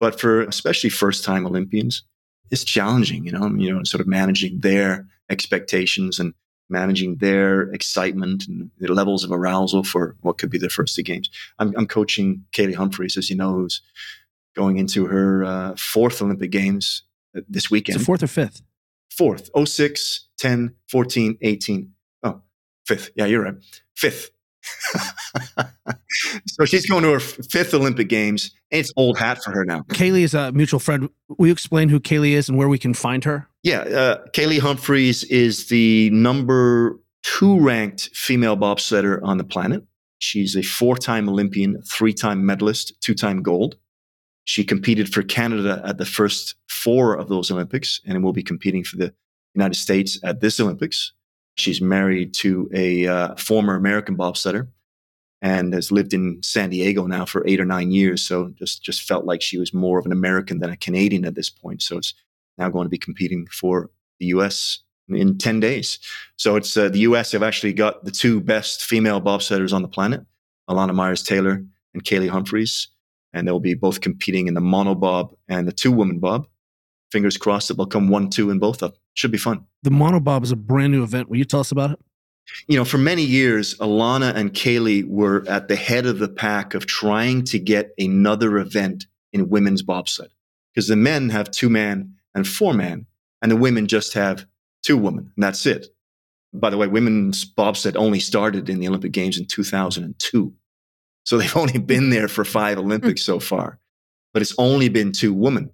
But for especially first-time Olympians, it's challenging, you know, you know, sort of managing their expectations and managing their excitement and the levels of arousal for what could be their first two games. I'm, I'm coaching Kaylie Humphries, as you know, who's going into her uh, fourth Olympic Games this weekend. It's the fourth or fifth? Fourth. oh six, ten, fourteen, eighteen Oh, fifth. Yeah, you're right. Fifth. So she's going to her fifth Olympic Games, and it's old hat for her now. Kaylie is a mutual friend. Will you explain who Kaylie is and where we can find her? Yeah, uh, Kaylie Humphries is the number two ranked female bobsledder on the planet. She's a four-time Olympian, three-time medalist, two-time gold. She competed for Canada at the first four of those Olympics, and will be competing for the United States at this Olympics. She's married to a uh, former American bobsledder and has lived in San Diego now for eight or nine years. So just, just felt like she was more of an American than a Canadian at this point. So it's now going to be competing for the U S in ten days. So it's uh, the U S have actually got the two best female bobsledders on the planet, Alana Myers-Taylor and Kaylie Humphries. And they'll be both competing in the monobob and the two-woman bob. Fingers crossed that they'll come one, two, and both up. Should be fun. The monobob is a brand new event. Will you tell us about it? You know, for many years, Alana and Kaylie were at the head of the pack of trying to get another event in women's bobsled, because the men have two-man and four-man, and the women just have two-woman, and that's it. By the way, women's bobsled only started in the Olympic Games in two thousand two. So they've only been there for five Olympics so far, but it's only been two women.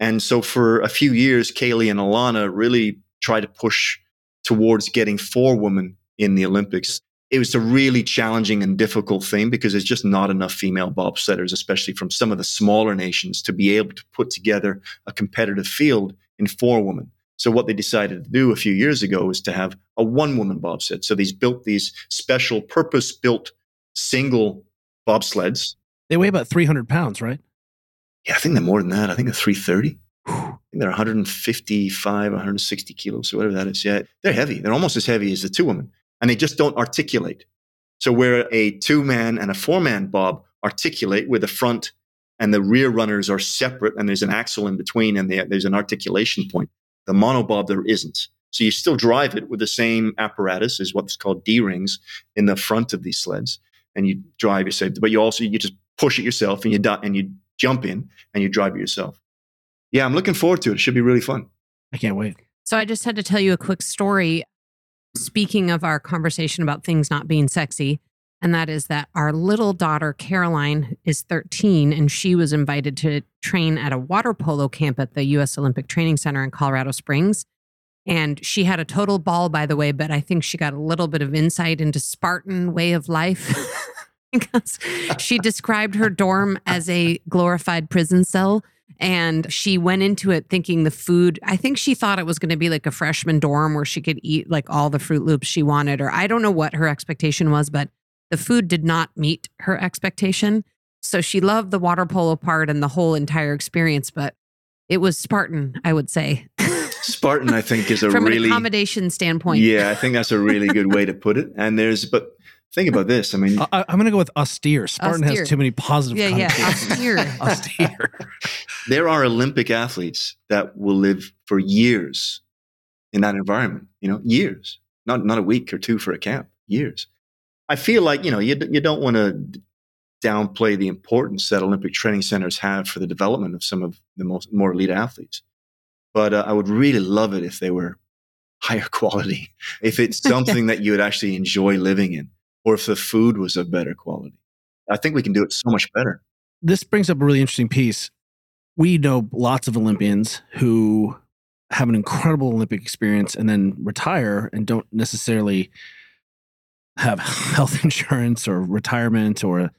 And so for a few years, Kaylie and Alana really tried to push towards getting four women in the Olympics. It was a really challenging and difficult thing because there's just not enough female bobsledders, especially from some of the smaller nations, to be able to put together a competitive field in four women. So what they decided to do a few years ago was to have a one-woman bobsled. So these built these special purpose-built single bobsleds. They weigh about three hundred pounds, right? Yeah, I think they're more than that. I think they're three thirty. I think they're one fifty-five, one sixty kilos, or whatever that is. Yeah, they're heavy. They're almost as heavy as the two-woman. And they just don't articulate. So where a two-man and a four-man bob articulate, where the front and the rear runners are separate, and there's an axle in between, and they, there's an articulation point. The monobob, there isn't. So you still drive it with the same apparatus as what's called D-rings in the front of these sleds. And you drive yourself, but you also, you just push it yourself, and you do, and you jump in and you drive it yourself. Yeah, I'm looking forward to it. It should be really fun. I can't wait. So I just had to tell you a quick story. Speaking of our conversation about things not being sexy, and that is that our little daughter, Caroline, is thirteen, and she was invited to train at a water polo camp at the U S Olympic Training Center in Colorado Springs. And she had a total ball, by the way, but I think she got a little bit of insight into Spartan way of life. Because she described her dorm as a glorified prison cell, and she went into it thinking the food, I think she thought it was going to be like a freshman dorm where she could eat like all the Fruit Loops she wanted, or I don't know what her expectation was, but the food did not meet her expectation. So she loved the water polo part and the whole entire experience, but it was Spartan, I would say. Spartan, I think, is a From really... From an accommodation standpoint. Yeah, I think that's a really good way to put it. And there's... but. Think about this. I mean, I, I'm going to go with austere. Spartan austere. has too many positive yeah, connotations. Yeah, austere. austere. There are Olympic athletes that will live for years in that environment. You know, years, not not a week or two for a camp. Years. I feel like you know you you don't want to downplay the importance that Olympic training centers have for the development of some of the most more elite athletes. But uh, I would really love it if they were higher quality. If it's something that you would actually enjoy living in. Or if the food was of better quality. I think we can do it so much better. This brings up a really interesting piece. We know lots of Olympians who have an incredible Olympic experience and then retire and don't necessarily have health insurance or retirement or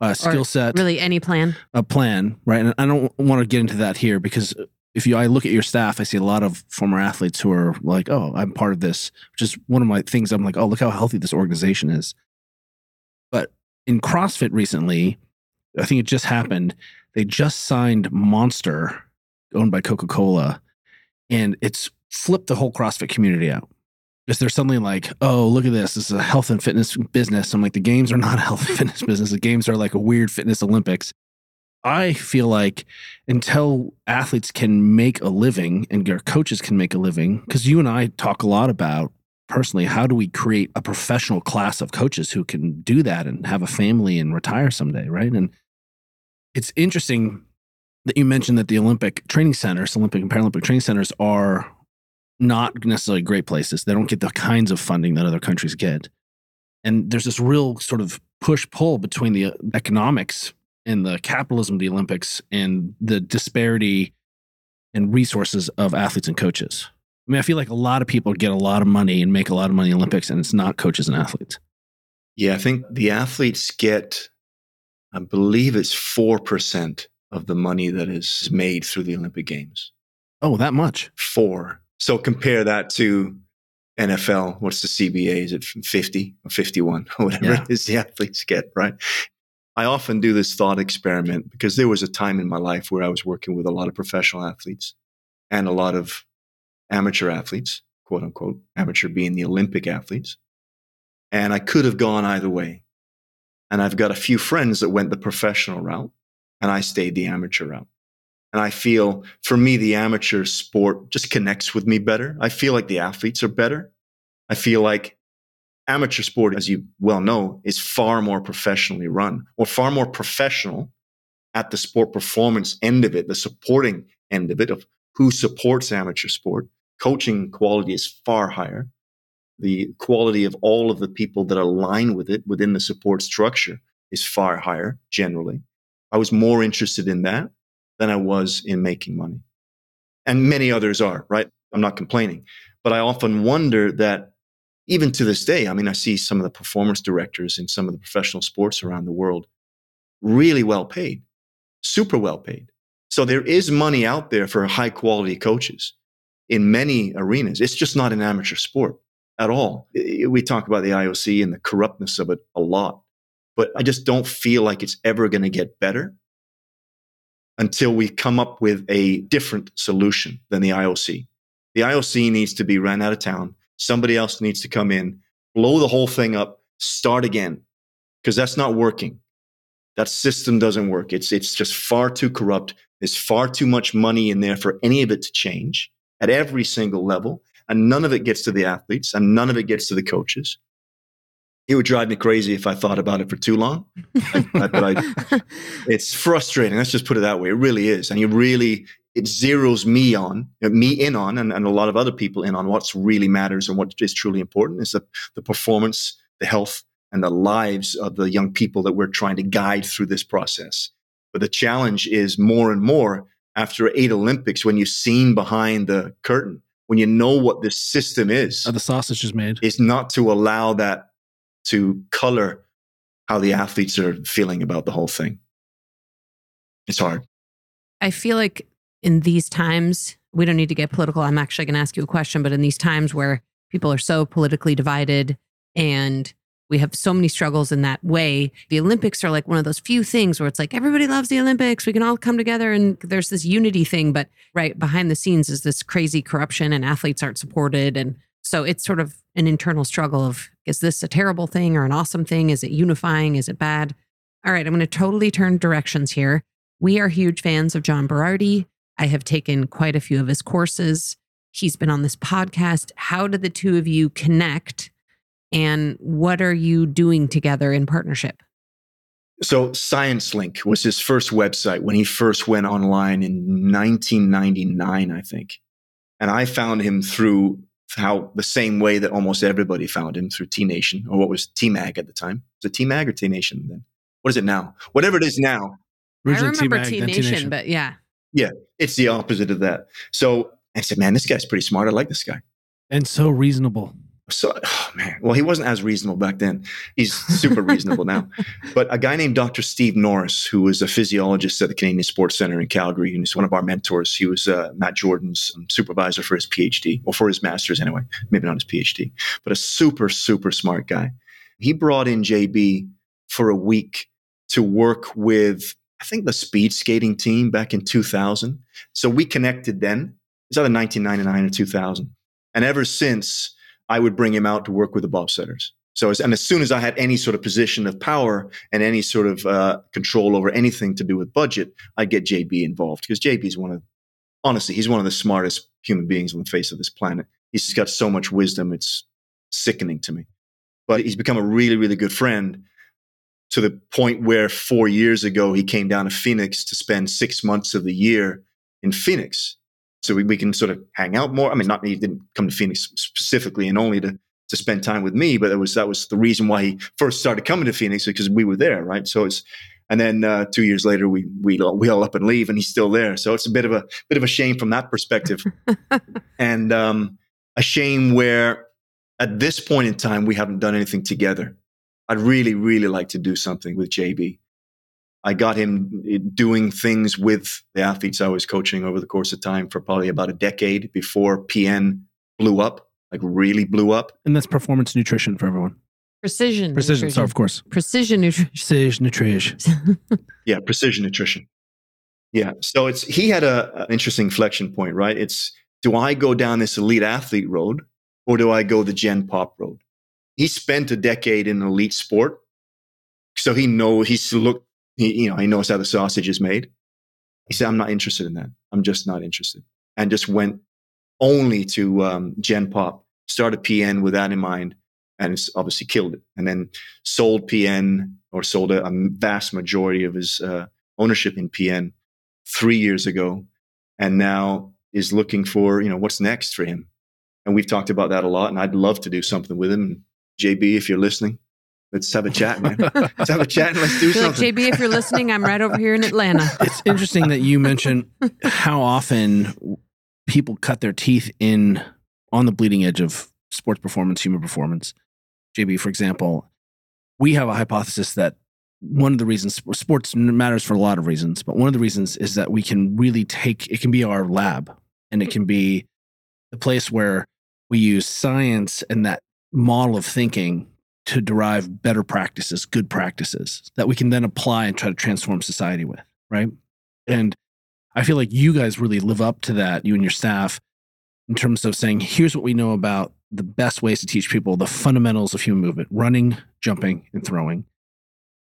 a skill set. Really any plan. A plan, right? And I don't want to get into that here because if you, I look at your staff, I see a lot of former athletes who are like, oh, I'm part of this, which is one of my things. I'm like, oh, look how healthy this organization is. But in CrossFit recently, I think it just happened, they just signed Monster, owned by Coca-Cola, and it's flipped the whole CrossFit community out. Because they're suddenly like, oh, look at this. This is a health and fitness business. I'm like, the games are not a health and fitness business. The games are like a weird fitness Olympics. I feel like until athletes can make a living and their coaches can make a living, because you and I talk a lot about personally, how do we create a professional class of coaches who can do that and have a family and retire someday, right? And it's interesting that you mentioned that the Olympic training centers, Olympic and Paralympic training centers, are not necessarily great places. They don't get the kinds of funding that other countries get. And there's this real sort of push-pull between the economics and the capitalism of the Olympics and the disparity and resources of athletes and coaches. I mean, I feel like a lot of people get a lot of money and make a lot of money in the Olympics, and it's not coaches and athletes. Yeah, I think the athletes get, I believe it's four percent of the money that is made through the Olympic Games. Oh, that much? Four. So compare that to N F L. What's the C B A? Is it fifty or fifty-one or whatever yeah. it is the athletes get, right? I often do this thought experiment because there was a time in my life where I was working with a lot of professional athletes and a lot of amateur athletes, quote unquote, amateur being the Olympic athletes. And I could have gone either way. And I've got a few friends that went the professional route and I stayed the amateur route. And I feel, for me, the amateur sport just connects with me better. I feel like the athletes are better. I feel like amateur sport, as you well know, is far more professionally run, or far more professional at the sport performance end of it, the supporting end of it, of who supports amateur sport. Coaching quality is far higher. The quality of all of the people that align with it within the support structure is far higher, generally. I was more interested in that than I was in making money. And many others are, right? I'm not complaining. But I often wonder that even to this day, I mean, I see some of the performance directors in some of the professional sports around the world really well paid, super well paid. So there is money out there for high quality coaches in many arenas. It's just not an amateur sport at all. We talk about the I O C and the corruptness of it a lot, but I just don't feel like it's ever going to get better until we come up with a different solution than the I O C. The I O C needs to be ran out of town. Somebody else needs to come in, blow the whole thing up, start again, because that's not working. That system doesn't work. It's it's just far too corrupt. There's far too much money in there for any of it to change at every single level, and none of it gets to the athletes, and none of it gets to the coaches. It would drive me crazy if I thought about it for too long. I, I, but I, it's frustrating. Let's just put it that way. It really is. And you really, it zeroes me on, me in on, and, and a lot of other people in on what's really matters and what is truly important is the, the performance, the health, and the lives of the young people that we're trying to guide through this process. But the challenge is more and more after eight Olympics, when you've seen behind the curtain, when you know what this system is. Oh, the sausage is made. Is not to allow that to color how the athletes are feeling about the whole thing. It's hard. I feel like in these times, we don't need to get political. I'm actually going to ask you a question, but in these times where people are so politically divided and we have so many struggles in that way, the Olympics are like one of those few things where it's like, everybody loves the Olympics. We can all come together and there's this unity thing, but right behind the scenes is this crazy corruption and athletes aren't supported. And so it's sort of an internal struggle of, is this a terrible thing or an awesome thing? Is it unifying? Is it bad? All right, I'm going to totally turn directions here. We are huge fans of John Berardi. I have taken quite a few of his courses. He's been on this podcast. How do the two of you connect? And what are you doing together in partnership? So ScienceLink was his first website when he first went online in nineteen ninety-nine, I think. And I found him through how the same way that almost everybody found him, through T Nation, or what was T Mag at the time. Was it T Mag or T Nation then? What is it now? Whatever it is now. I remember T Nation, but yeah. Yeah, it's the opposite of that. So I said, man, this guy's pretty smart. I like this guy. And so reasonable. So, oh man, well, he wasn't as reasonable back then. He's super reasonable now. But a guy named Doctor Steve Norris, who was a physiologist at the Canadian Sports Center in Calgary, and he's one of our mentors. He was uh, Matt Jordan's supervisor for his PhD, or for his master's anyway, maybe not his PhD, but a super, super smart guy. He brought in J B for a week to work with, I think, the speed skating team back in two thousand. So we connected then. It's either nineteen ninety-nine or two thousand. And ever since, I would bring him out to work with the bobsedders. So, as, and as soon as I had any sort of position of power and any sort of uh, control over anything to do with budget, I'd get J B involved, because J B's one of, honestly, he's one of the smartest human beings on the face of this planet. He's got so much wisdom. It's sickening to me. But he's become a really, really good friend to the point where four years ago, he came down to Phoenix to spend six months of the year in Phoenix. So we, we can sort of hang out more. I mean, not he didn't come to Phoenix specifically and only to to spend time with me, but it was that was the reason why he first started coming to Phoenix, because we were there, right? So it's, and then uh, two years later, we we we all up and leave, and he's still there. So it's a bit of a bit of a shame from that perspective, and um, a shame where at this point in time we haven't done anything together. I'd really, really like to do something with J B. I got him doing things with the athletes I was coaching over the course of time for probably about a decade before P N blew up, like really blew up. And that's performance nutrition for everyone. Precision. Precision, nutrition. Sorry, of course. Precision nutrition. Precision nutrition. Yeah, precision nutrition. Yeah. So it's he had a, an interesting inflection point, right? It's, do I go down this elite athlete road or do I go the gen pop road? He spent a decade in elite sport, so he knows. He's looked. He, you know, he knows how the sausage is made. He said, "I'm not interested in that. I'm just not interested," and just went only to um, Gen Pop. Started P N with that in mind, and it's obviously killed it. And then sold P N or sold a, a vast majority of his uh, ownership in P N three years ago, and now is looking for you know what's next for him. And we've talked about that a lot. And I'd love to do something with him. J B, if you're listening, let's have a chat, man. Let's have a chat and let's do You're something. Like, J B, if you're listening, I'm right over here in Atlanta. It's interesting that you mentioned how often people cut their teeth in on the bleeding edge of sports performance, human performance. J B, for example, we have a hypothesis that one of the reasons sports matters for a lot of reasons, but one of the reasons is that we can really take, it can be our lab and it can be the place where we use science and that model of thinking to derive better practices, good practices that we can then apply and try to transform society with, right? And I feel like you guys really live up to that, you and your staff, in terms of saying, here's what we know about the best ways to teach people the fundamentals of human movement, running, jumping, and throwing.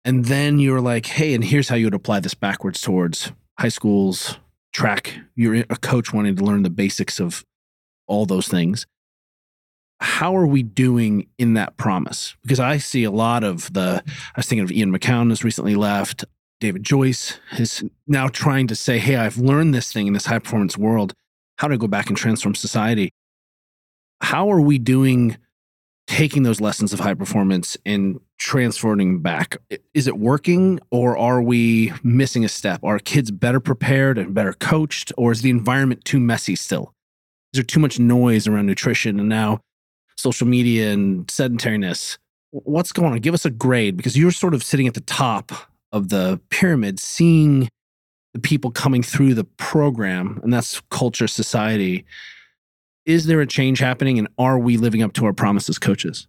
And then you're like, hey, and here's how you would apply this backwards towards high schools, track. You're a coach wanting to learn the basics of all those things. How are we doing in that promise? Because I see a lot of the, I was thinking of Ian McCown has recently left. David Joyce is now trying to say, hey, I've learned this thing in this high performance world. How do I go back and transform society? How are we doing taking those lessons of high performance and transferring back? Is it working or are we missing a step? Are kids better prepared and better coached, or is the environment too messy still? Is there too much noise around nutrition and now social media and sedentariness? What's going on? Give us a grade, because you're sort of sitting at the top of the pyramid, seeing the people coming through the program, and that's culture, society. Is there a change happening, and are we living up to our promise as coaches?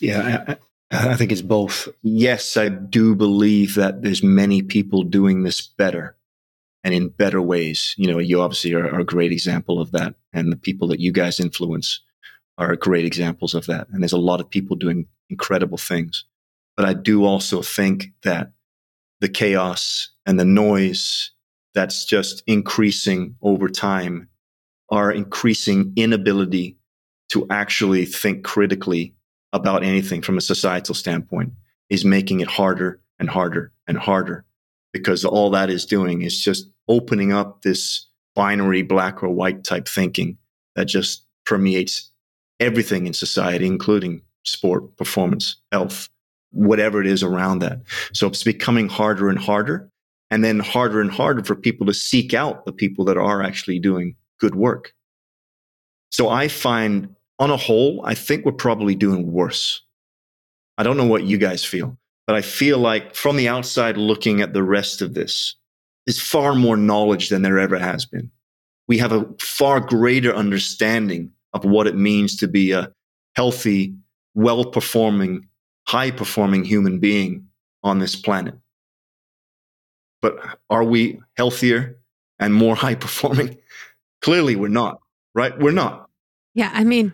Yeah, I, I think it's both. Yes, I do believe that there's many people doing this better and in better ways. You know, you obviously are, are a great example of that, and the people that you guys influence are great examples of that. And there's a lot of people doing incredible things. But I do also think that the chaos and the noise that's just increasing over time are increasing inability to actually think critically about anything from a societal standpoint is making it harder and harder and harder, because all that is doing is just opening up this binary black or white type thinking that just permeates everything in society, including sport, performance, health, whatever it is around that. So it's becoming harder and harder, and then harder and harder for people to seek out the people that are actually doing good work. So I find, on a whole, I think we're probably doing worse. I don't know what you guys feel, but I feel like from the outside looking at the rest of this, there's far more knowledge than there ever has been. We have a far greater understanding of what it means to be a healthy, well-performing, high-performing human being on this planet. But are we healthier and more high-performing? Clearly we're not, right? We're not. Yeah, I mean,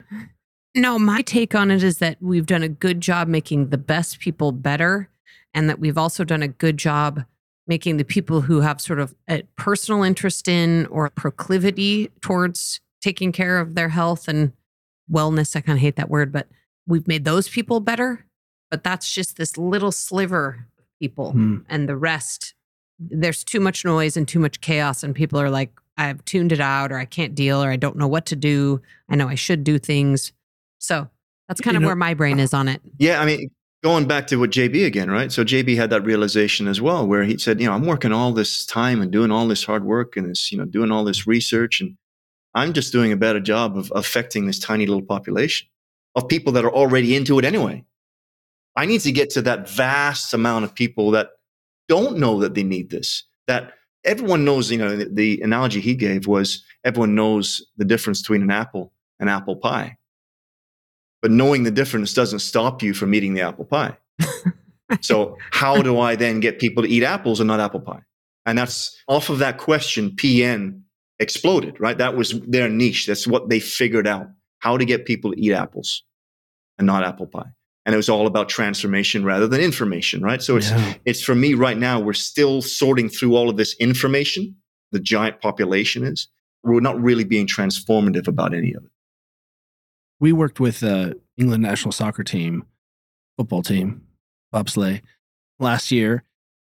no, my take on it is that we've done a good job making the best people better, and that we've also done a good job making the people who have sort of a personal interest in or a proclivity towards taking care of their health and wellness. I kind of hate that word, but we've made those people better. But that's just this little sliver of people. Mm. And the rest, there's too much noise and too much chaos. And people are like, I've tuned it out, or I can't deal, or I don't know what to do. I know I should do things. So that's kind you of know, where my brain is on it. Yeah. I mean, going back to what J B again, right? So J B had that realization as well, where he said, you know, I'm working all this time and doing all this hard work and this, you know, doing all this research. And I'm just doing a better job of affecting this tiny little population of people that are already into it anyway. I need to get to that vast amount of people that don't know that they need this, that everyone knows. You know, the, the analogy he gave was everyone knows the difference between an apple and apple pie. But knowing the difference doesn't stop you from eating the apple pie. So how do I then get people to eat apples and not apple pie? And that's off of that question, P N exploded, right? That was their niche. That's what they figured out, how to get people to eat apples and not apple pie. And it was all about transformation rather than information, right? So it's yeah. it's for me right now, we're still sorting through all of this information. The giant population is. We're not really being transformative about any of it. We worked with the uh, England national soccer team, football team, bobsleigh, last year.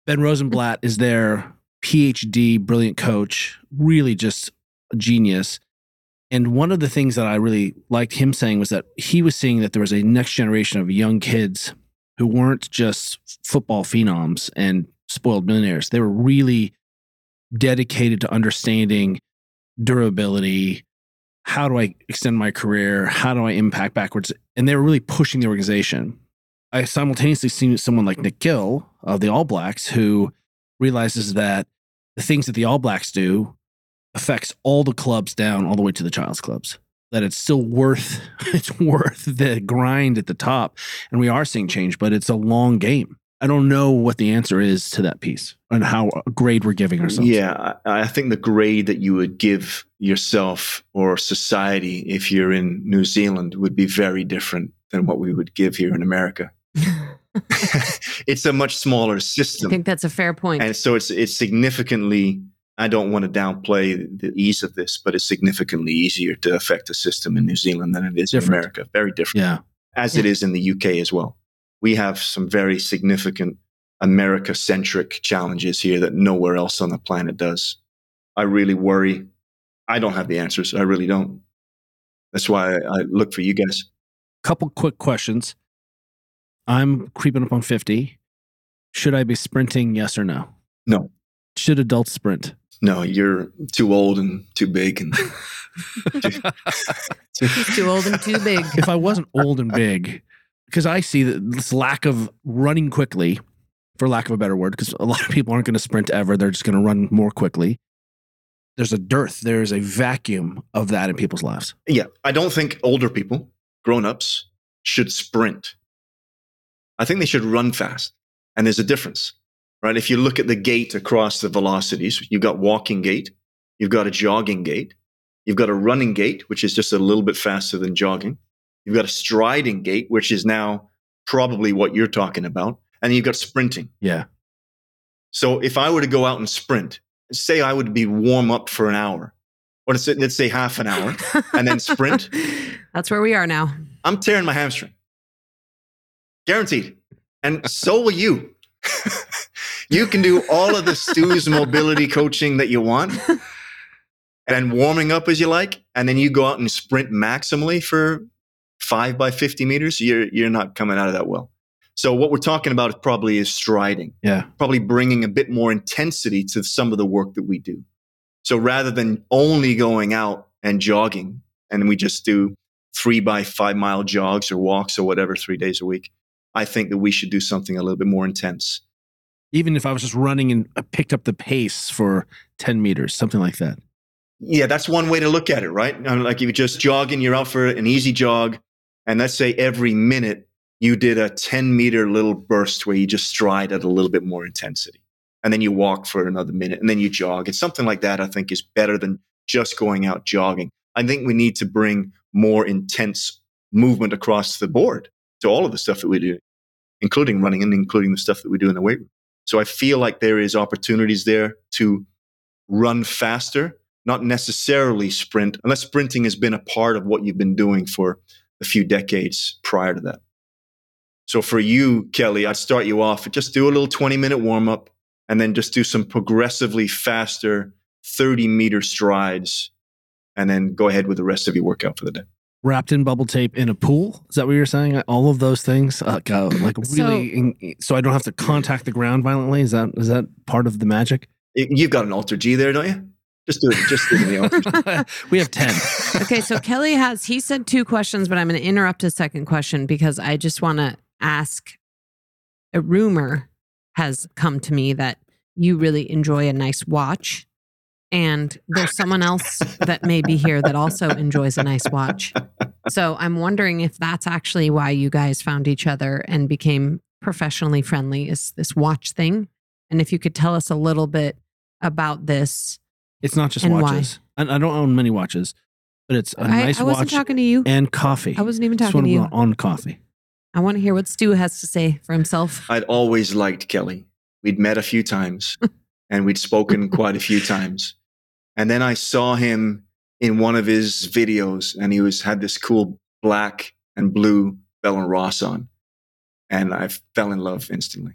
Ben Rosenblatt is their P H D, brilliant coach, really just a genius. And one of the things that I really liked him saying was that he was seeing that there was a next generation of young kids who weren't just football phenoms and spoiled millionaires. They were really dedicated to understanding durability. How do I extend my career? How do I impact backwards? And they were really pushing the organization. I simultaneously seen someone like Nick Gill of the All Blacks, who realizes that the things that the All Blacks do affects all the clubs down all the way to the child's clubs, that it's still worth, it's worth the grind at the top. And we are seeing change, but it's a long game. I don't know what the answer is to that piece and how grade we're giving ourselves. Yeah, I think the grade that you would give yourself or society if you're in New Zealand would be very different than what we would give here in America. It's a much smaller system. I think that's a fair point. And so it's it's significantly... I don't want to downplay the ease of this, but it's significantly easier to affect a system in New Zealand than it is different. in America. Very different. Yeah. As yeah. it is in the U K as well. We have some very significant America-centric challenges here that nowhere else on the planet does. I really worry. I don't have the answers. I really don't. That's why I look for you guys. Couple quick questions. I'm creeping up on fifty. Should I be sprinting, yes or no? No. Should adults sprint? No, you're too old and too big. and too, too, too old and too big. If I wasn't old and big, because I see this lack of running quickly, for lack of a better word, because a lot of people aren't going to sprint ever. They're just going to run more quickly. There's a dearth. There is a vacuum of that in people's lives. Yeah. I don't think older people, grown-ups, should sprint. I think they should run fast. And there's a difference. Right? If you look at the gate across the velocities, you've got walking gait, you've got a jogging gait, you've got a running gait, which is just a little bit faster than jogging. You've got a striding gait, which is now probably what you're talking about. And you've got sprinting. Yeah. So if I were to go out and sprint, say I would be warm up for an hour, or let's say, let's say half an hour, and then sprint. That's where we are now. I'm tearing my hamstring. Guaranteed. And so will you. You can do all of the Stu's mobility coaching that you want and warming up as you like. And then you go out and sprint maximally for five by fifty meters. You're, you're not coming out of that well. So what we're talking about probably is striding. Yeah. Probably bringing a bit more intensity to some of the work that we do. So rather than only going out and jogging, and we just do three by five mile jogs or walks or whatever, three days a week, I think that we should do something a little bit more intense. Even if I was just running and picked up the pace for ten meters, something like that. Yeah, that's one way to look at it, right? Like you just jogging, you're out for an easy jog. And let's say every minute you did a ten meter little burst where you just stride at a little bit more intensity. And then you walk for another minute and then you jog. And something like that, I think, is better than just going out jogging. I think we need to bring more intense movement across the board to all of the stuff that we do, including running and including the stuff that we do in the weight room. So I feel like there is opportunities there to run faster not necessarily sprint, unless sprinting has been a part of what you've been doing for a few decades prior to that. So for you, Kelly, I'd start you off, just do a little twenty-minute warm-up and then just do some progressively faster thirty-meter strides and then go ahead with the rest of your workout for the day. Wrapped in bubble tape in a pool? Is that what you're saying? All of those things? Uh, go, like really, so, so I don't have to contact the ground violently? Is that is that part of the magic? You've got an alter G there, don't you? Just do it. Just do it in the alter G. We have ten. Okay, so Kelly has, he said two questions, but I'm going to interrupt his second question because I just want to ask, a rumor has come to me that you really enjoy a nice watch. And there's someone else that may be here that also enjoys a nice watch. So I'm wondering if that's actually why you guys found each other and became professionally friendly, is this watch thing. And if you could tell us a little bit about this. It's not just watches. I, I don't own many watches, but it's a I, nice watch. I wasn't watch talking to you. And coffee. I wasn't even talking to you. On coffee. I want to hear what Stu has to say for himself. I'd always liked Kelly. We'd met a few times and we'd spoken quite a few times. And then I saw him in one of his videos, and he was had this cool black and blue Bell and Ross on. And I fell in love instantly.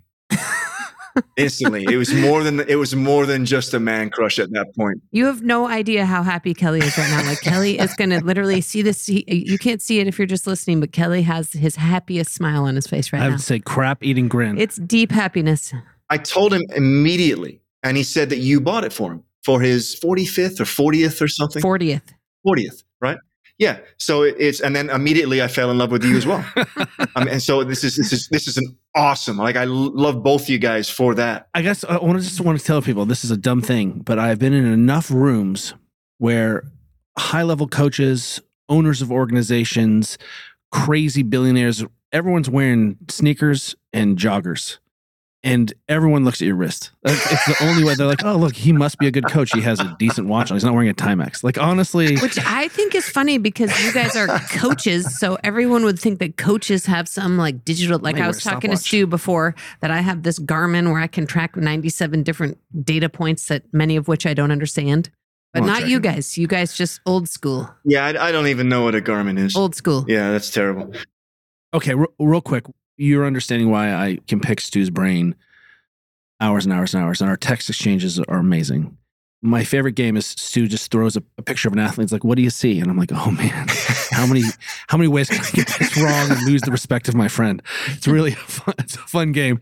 instantly. It was more than it was more than just a man crush at that point. You have no idea how happy Kelly is right now. Like Kelly is going to literally see this. He, you can't see it if you're just listening, but Kelly has his happiest smile on his face right now. I would now. say crap eating grin. It's deep happiness. I told him immediately, and he said that you bought it for him. For his forty-fifth or fortieth or something? fortieth. fortieth, right? Yeah. So it's, and then immediately I fell in love with you as well. um, and so this is, this is, this is an awesome, like I l- love both you guys for that. I guess I want to just want to tell people, this is a dumb thing, but I've been in enough rooms where high level coaches, owners of organizations, crazy billionaires, everyone's wearing sneakers and joggers. And everyone looks at your wrist. It's the only way. They're like, oh, look, he must be a good coach. He has a decent watch on. He's not wearing a Timex. Like, honestly. Which I think is funny because you guys are coaches. So everyone would think that coaches have some like digital. Like I was talking to Stu before that I have this Garmin where I can track ninety-seven different data points that many of which I don't understand. But not you guys. You guys just old school. Yeah, I, I don't even know what a Garmin is. Old school. Yeah, that's terrible. Okay, r- real quick. You're understanding why I can pick Stu's brain hours and hours and hours, and our text exchanges are amazing. My favorite game is Stu just throws a, a picture of an athlete. It's like, what do you see? And I'm like, oh man, how many how many ways can I get this wrong and lose the respect of my friend? It's really a fun, it's a fun game.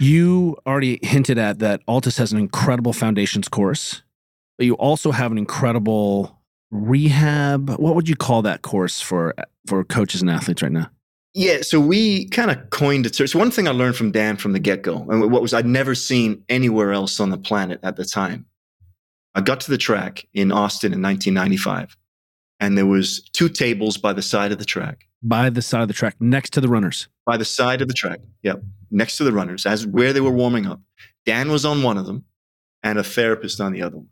You already hinted at that ALTIS has an incredible foundations course, but you also have an incredible rehab. What would you call that course for for coaches and athletes right now? Yeah, so we kind of coined it. So one thing I learned from Dan from the get-go, and what was I'd never seen anywhere else on the planet at the time. I got to the track in Austin in nineteen ninety-five, and there was two tables by the side of the track. By the side of the track, next to the runners. By the side of the track, yep, next to the runners, as where they were warming up. Dan was on one of them, and a therapist on the other one.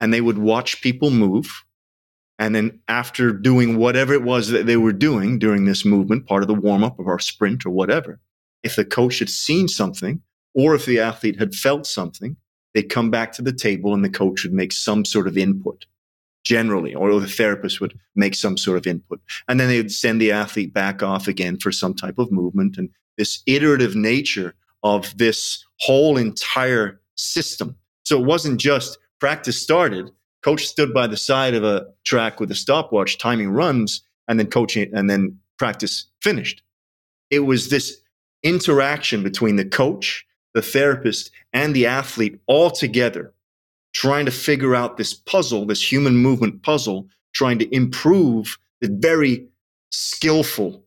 And they would watch people move. And then after doing whatever it was that they were doing during this movement, part of the warm-up of our sprint or whatever, if the coach had seen something or if the athlete had felt something, they'd come back to the table and the coach would make some sort of input generally, or the therapist would make some sort of input. And then they would send the athlete back off again for some type of movement. And this iterative nature of this whole entire system. So it wasn't just practice started. Coach stood by the side of a track with a stopwatch, timing runs, and then coaching, and then practice finished. It was this interaction between the coach, the therapist, and the athlete all together, trying to figure out this puzzle, this human movement puzzle, trying to improve the very skillful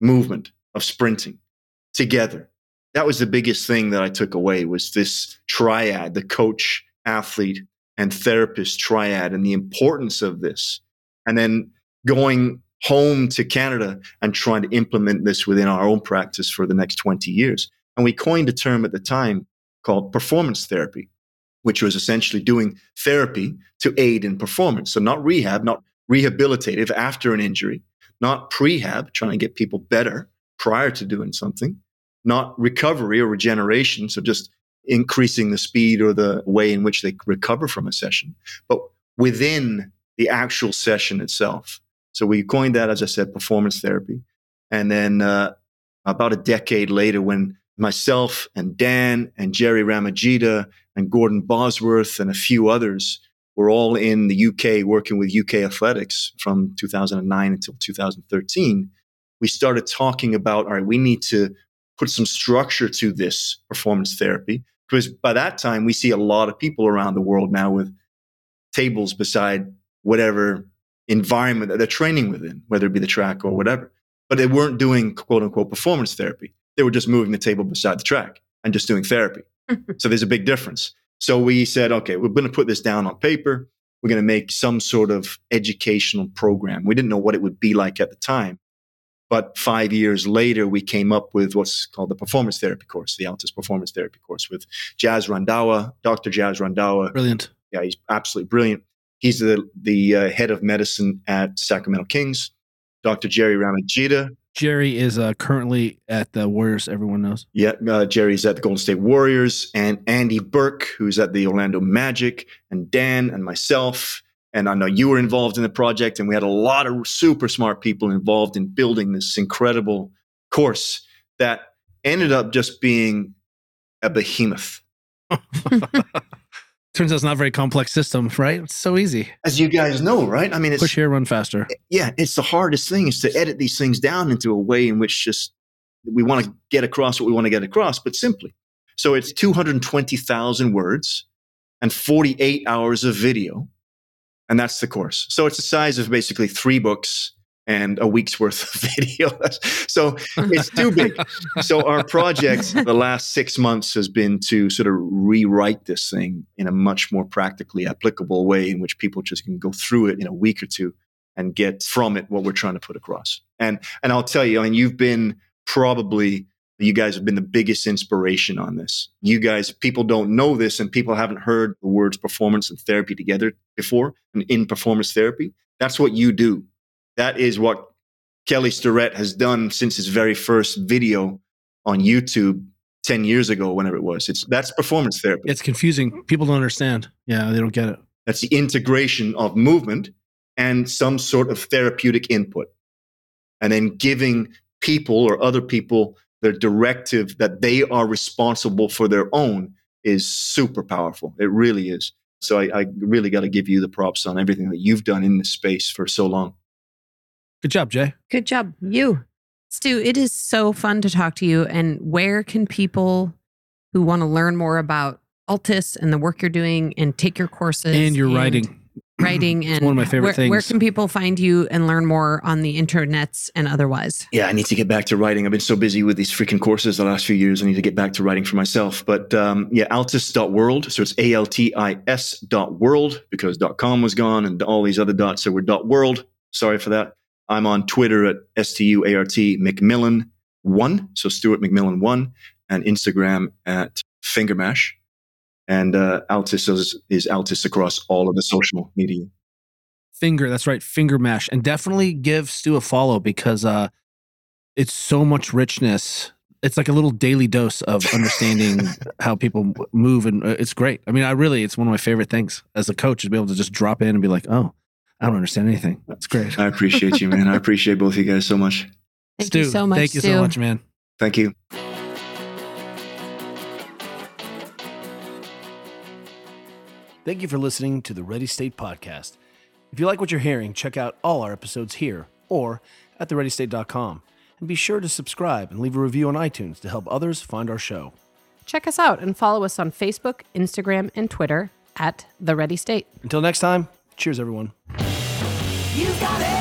movement of sprinting together. That was the biggest thing that I took away, was this triad, the coach, athlete, and therapist triad, and the importance of this. And then going home to Canada and trying to implement this within our own practice for the next twenty years. And we coined a term at the time called performance therapy, which was essentially doing therapy to aid in performance. So not rehab, not rehabilitative after an injury, not prehab, trying to get people better prior to doing something, not recovery or regeneration, so just increasing the speed or the way in which they recover from a session. But within the actual session itself. So we coined that, as I said, performance therapy. And then uh, about a decade later, when myself and Dan and Jerry Ramogida and Gordon Bosworth and a few others were all in the U K working with U K athletics from two thousand nine until two thousand thirteen, we started talking about, all right, we need to put some structure to this performance therapy. Because by that time, we see a lot of people around the world now with tables beside whatever environment that they're training within, whether it be the track or whatever. But they weren't doing quote unquote performance therapy. They were just moving the table beside the track and just doing therapy. So there's a big difference. So we said, okay, we're going to put this down on paper. We're going to make some sort of educational program. We didn't know what it would be like at the time. But five years later, we came up with what's called the performance therapy course, the ALTIS performance therapy course with Jaz Randawa, Doctor Jaz Randawa. Brilliant. Yeah, he's absolutely brilliant. He's the, the uh, head of medicine at Sacramento Kings. Doctor Jerry Ramogida. Jerry is uh, currently at the Warriors, everyone knows. Yeah, uh, Jerry's at the Golden State Warriors, and Andy Burke, who's at the Orlando Magic, and Dan and myself. And I know you were involved in the project, and we had a lot of super smart people involved in building this incredible course that ended up just being a behemoth. Turns out it's not a very complex system, right? It's so easy. As you guys know, right? I mean, it's... Push here, run faster. Yeah, it's the hardest thing is to edit these things down into a way in which just we want to get across what we want to get across, but simply. So it's two hundred twenty thousand words and forty-eight hours of video. And that's the course. So it's the size of basically three books and a week's worth of video. So it's too big. So our project the last six months has been to sort of rewrite this thing in a much more practically applicable way in which people just can go through it in a week or two and get from it what we're trying to put across. And and I'll tell you, I mean, you've been probably, you guys have been the biggest inspiration on this. You guys, people don't know this, and people haven't heard the words performance and therapy together before, and in performance therapy. That's what you do. That is what Kelly Starrett has done since his very first video on YouTube ten years ago, whenever it was. It's that's performance therapy. It's confusing. People don't understand. Yeah, they don't get it. That's the integration of movement and some sort of therapeutic input. And then giving people or other people their directive that they are responsible for their own is super powerful. It really is. So I, I really got to give you the props on everything that you've done in this space for so long. Good job, Jay. Good job. You. Stu, it is so fun to talk to you. And where can people who want to learn more about ALTIS and the work you're doing and take your courses? And your and writing. Writing and one of my favorite where, things. Where can people find you and learn more on the internets and otherwise? Yeah, I need to get back to writing. I've been so busy with these freaking courses the last few years. I need to get back to writing for myself. But um, yeah, altis dot world. So it's A L T I S dot world because dot com was gone and all these other dots. So we're dot world. Sorry for that. I'm on Twitter at S T U A R T McMillan one. So Stuart McMillan one, and Instagram at Fingermash. And uh, ALTIS is, is ALTIS across all of the social media. Finger, that's right, finger mash. And definitely give Stu a follow because uh, it's so much richness. It's like a little daily dose of understanding how people move. And it's great. I mean, I really, it's one of my favorite things as a coach to be able to just drop in and be like, oh, I don't understand anything. That's great. I appreciate you, man. I appreciate both of you guys so much. Thank Stu, you so much, Thank you Stu. so much, man. Thank you. Thank you for listening to the Ready State Podcast. If you like what you're hearing, check out all our episodes here or at the ready state dot com. And be sure to subscribe and leave a review on iTunes to help others find our show. Check us out and follow us on Facebook, Instagram, and Twitter at The Ready State. Until next time, cheers, everyone. You got it.